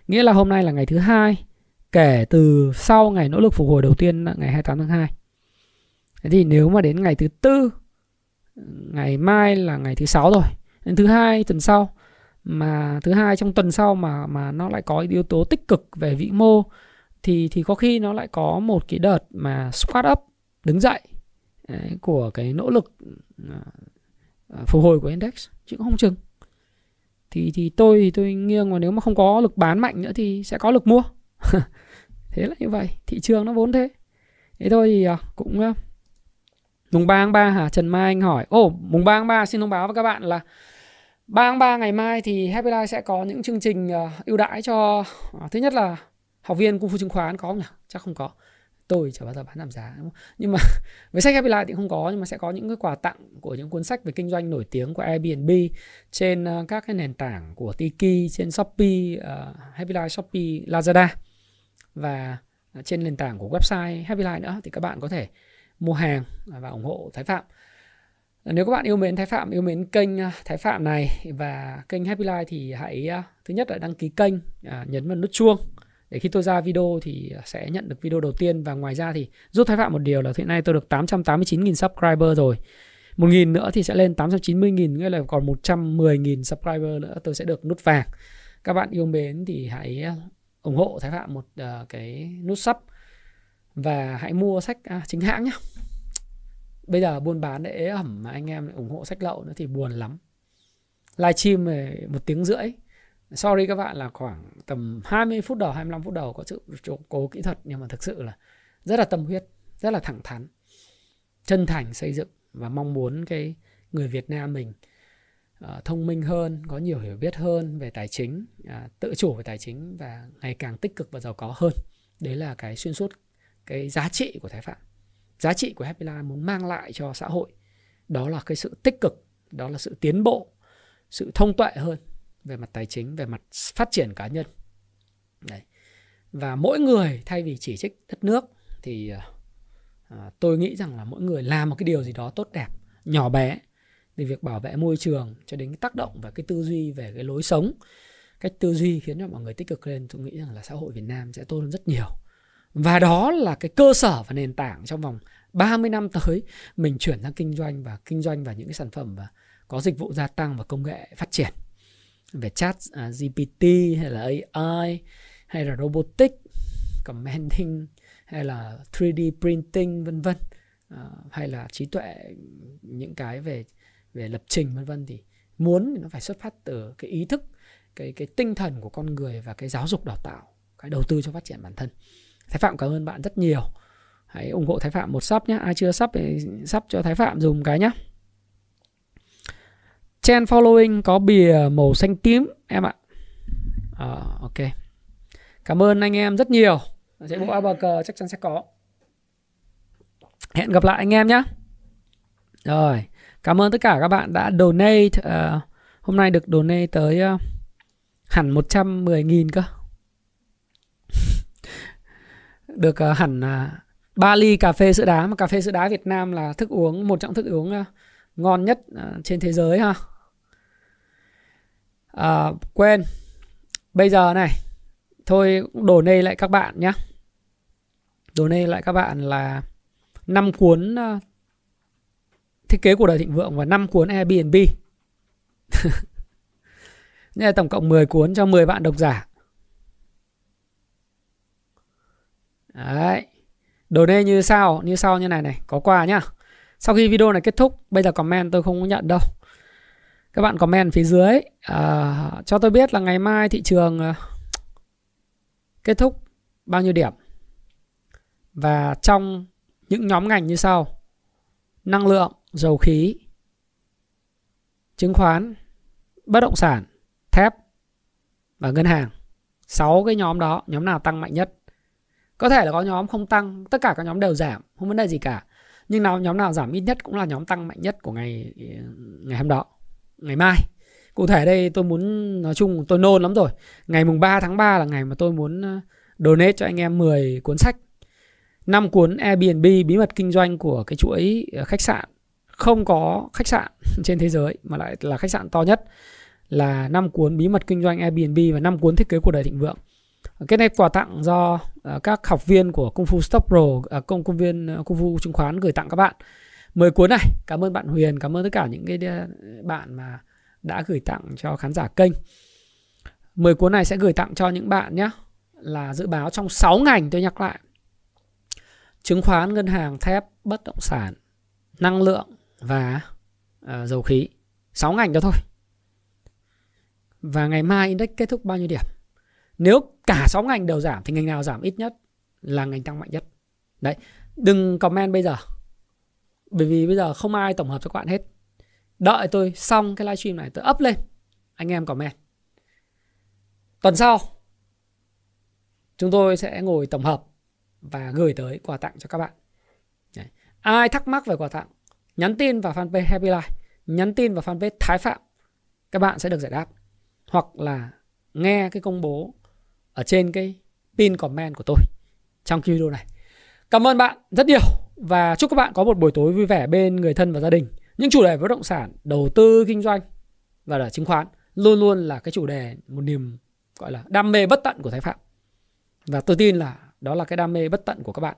Nghĩa là hôm nay là ngày thứ hai kể từ sau ngày nỗ lực phục hồi đầu tiên ngày hai mươi tám tháng hai. Thế thì nếu mà đến ngày thứ tư, ngày mai là ngày thứ sáu rồi, đến thứ hai tuần sau, mà thứ hai trong tuần sau mà mà nó lại có yếu tố tích cực về vĩ mô thì thì có khi nó lại có một cái đợt mà squat up, đứng dậy đấy, của cái nỗ lực uh, phục hồi của index, chứ cũng không chừng. Thì thì tôi thì tôi nghiêng mà nếu mà không có lực bán mạnh nữa thì sẽ có lực mua. Thế là như vậy, thị trường nó vốn thế. Thế thôi thì uh, cũng uh, mùng ba tháng ba hả? Trần Mai Anh hỏi. Ồ, oh, mùng ba tháng ba xin thông báo với các bạn là ba tháng ba ngày mai thì Happy Life sẽ có những chương trình uh, ưu đãi cho uh, thứ nhất là học viên Kung Fu Chứng Khoán, có không nhỉ? Chắc không có. Tôi chả bao giờ bán giảm giá. Nhưng mà với sách Happy Life thì không có, nhưng mà sẽ có những cái quà tặng của những cuốn sách về kinh doanh nổi tiếng của Airbnb trên uh, các cái nền tảng của Tiki, trên Shopee, uh, Happy Life Shopee, Lazada và uh, trên nền tảng của website Happy Life nữa, thì các bạn có thể mua hàng và ủng hộ Thái Phạm. Nếu các bạn yêu mến Thái Phạm, yêu mến kênh Thái Phạm này và kênh Happy Life thì hãy thứ nhất là đăng ký kênh, nhấn vào nút chuông để khi tôi ra video thì sẽ nhận được video đầu tiên. Và ngoài ra thì giúp Thái Phạm một điều là hiện nay tôi được tám trăm tám mươi chín nghìn subscriber rồi, một nghìn nữa thì sẽ lên tám trăm chín mươi nghìn, nghĩa là còn một trăm mười nghìn subscriber nữa tôi sẽ được nút vàng. Các bạn yêu mến thì hãy ủng hộ Thái Phạm một cái nút sub và hãy mua sách chính hãng nhé. Bây giờ buôn bán để ế ẩm mà anh em ủng hộ sách lậu nữa thì buồn lắm. Livestream một tiếng rưỡi. Sorry các bạn là khoảng tầm hai mươi phút đầu, hai mươi lăm phút đầu có sự cố kỹ thuật, nhưng mà thực sự là rất là tâm huyết, rất là thẳng thắn, chân thành xây dựng và mong muốn cái người Việt Nam mình uh, thông minh hơn, có nhiều hiểu biết hơn về tài chính, uh, tự chủ về tài chính và ngày càng tích cực và giàu có hơn. Đấy là cái xuyên suốt, cái giá trị của Thái Phạm, giá trị của Happy Life muốn mang lại cho xã hội. Đó là cái sự tích cực, đó là sự tiến bộ, sự thông tuệ hơn về mặt tài chính, về mặt phát triển cá nhân. Đấy. Và mỗi người thay vì chỉ trích đất nước thì à, tôi nghĩ rằng là mỗi người làm một cái điều gì đó tốt đẹp, nhỏ bé, từ việc bảo vệ môi trường cho đến cái tác động và cái tư duy về cái lối sống, cách tư duy khiến cho mọi người tích cực lên. Tôi nghĩ rằng là xã hội Việt Nam sẽ tốt hơn rất nhiều. Và đó là cái cơ sở và nền tảng trong vòng ba mươi năm tới mình chuyển sang kinh doanh và kinh doanh vào những cái sản phẩm và có dịch vụ gia tăng và công nghệ phát triển về chat uh, giê pê tê hay là a i hay là robotics, commenting hay là ba đê printing vân vân, uh, hay là trí tuệ, những cái về về lập trình vân vân. Thì muốn thì nó phải xuất phát từ cái ý thức, cái cái tinh thần của con người và cái giáo dục đào tạo, cái đầu tư cho phát triển bản thân. Thái Phạm cảm ơn bạn rất nhiều. Hãy ủng hộ Thái Phạm một sub nhé. Ai chưa sub thì sub cho Thái Phạm dùng cái nhé. Trend following có bìa màu xanh tím em ạ. À, ok. Cảm ơn anh em rất nhiều. Sẽ bộ a bê xê chắc chắn sẽ có. Hẹn gặp lại anh em nhé. Rồi. Cảm ơn tất cả các bạn đã donate. Uh, hôm nay được donate tới uh, hẳn một trăm mười nghìn cơ. Được uh, hẳn ba uh, ly cà phê sữa đá. Mà cà phê sữa đá Việt Nam là thức uống, một trong thức uống uh, ngon nhất uh, trên thế giới ha. Uh, quên. Bây giờ này, thôi donate lại các bạn nhé. Donate lại các bạn là năm cuốn uh, Thiết kế cuộc đời thịnh vượng và năm cuốn Airbnb. Nên tổng cộng mười cuốn cho mười bạn độc giả. Đấy. Đồ đây như sau, như sau như này này, có quà nhá. Sau khi video này kết thúc, bây giờ comment tôi không có nhận đâu. Các bạn comment phía dưới à, cho tôi biết là ngày mai thị trường à, kết thúc bao nhiêu điểm. Và trong những nhóm ngành như sau: năng lượng, dầu khí, chứng khoán, bất động sản, thép và ngân hàng. Sáu cái nhóm đó, nhóm nào tăng mạnh nhất? Có thể là có nhóm không tăng, tất cả các nhóm đều giảm, không vấn đề gì cả. Nhưng nào nhóm nào giảm ít nhất cũng là nhóm tăng mạnh nhất của ngày ngày hôm đó, ngày mai. Cụ thể đây tôi muốn, nói chung tôi nôn lắm rồi. Ngày mùng ba tháng ba là ngày mà tôi muốn donate cho anh em mười cuốn sách, năm cuốn Airbnb, bí mật kinh doanh của cái chuỗi khách sạn. Không có khách sạn trên thế giới mà lại là khách sạn to nhất, là năm cuốn bí mật kinh doanh Airbnb và năm cuốn thiết kế cuộc đời thịnh vượng. Cái này quà tặng do uh, các học viên của Kung Fu Stock Pro, uh, công công viên uh, Kung Fu chứng khoán gửi tặng các bạn mười cuốn này. Cảm ơn bạn Huyền, cảm ơn tất cả những cái uh, bạn mà đã gửi tặng cho khán giả kênh. mười cuốn này sẽ gửi tặng cho những bạn nhé. Là dự báo trong sáu ngành, tôi nhắc lại: chứng khoán, ngân hàng, thép, bất động sản, năng lượng và uh, dầu khí. sáu ngành đó thôi. Và ngày mai index kết thúc bao nhiêu điểm? Nếu cả sáu ngành đều giảm thì ngành nào giảm ít nhất là ngành tăng mạnh nhất. Đấy, đừng comment bây giờ. Bởi vì bây giờ không ai tổng hợp cho các bạn hết. Đợi tôi xong cái livestream này tôi up lên, anh em comment. Tuần sau chúng tôi sẽ ngồi tổng hợp và gửi tới quà tặng cho các bạn. Đấy. Ai thắc mắc về quà tặng, nhắn tin vào fanpage Happy Life, nhắn tin vào fanpage Thái Phạm, các bạn sẽ được giải đáp. Hoặc là nghe cái công bố ở trên cái pin comment của tôi trong cái video này. Cảm ơn bạn rất nhiều và chúc các bạn có một buổi tối vui vẻ bên người thân và gia đình. Những chủ đề bất động sản, đầu tư, kinh doanh và là chứng khoán luôn luôn là cái chủ đề, một niềm gọi là đam mê bất tận của Thái Phạm. Và tôi tin là đó là cái đam mê bất tận của các bạn.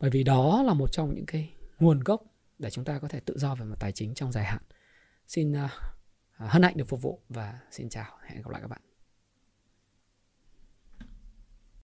Bởi vì đó là một trong những cái nguồn gốc để chúng ta có thể tự do về mặt tài chính trong dài hạn. Xin uh, hân hạnh được phục vụ và xin chào, hẹn gặp lại các bạn.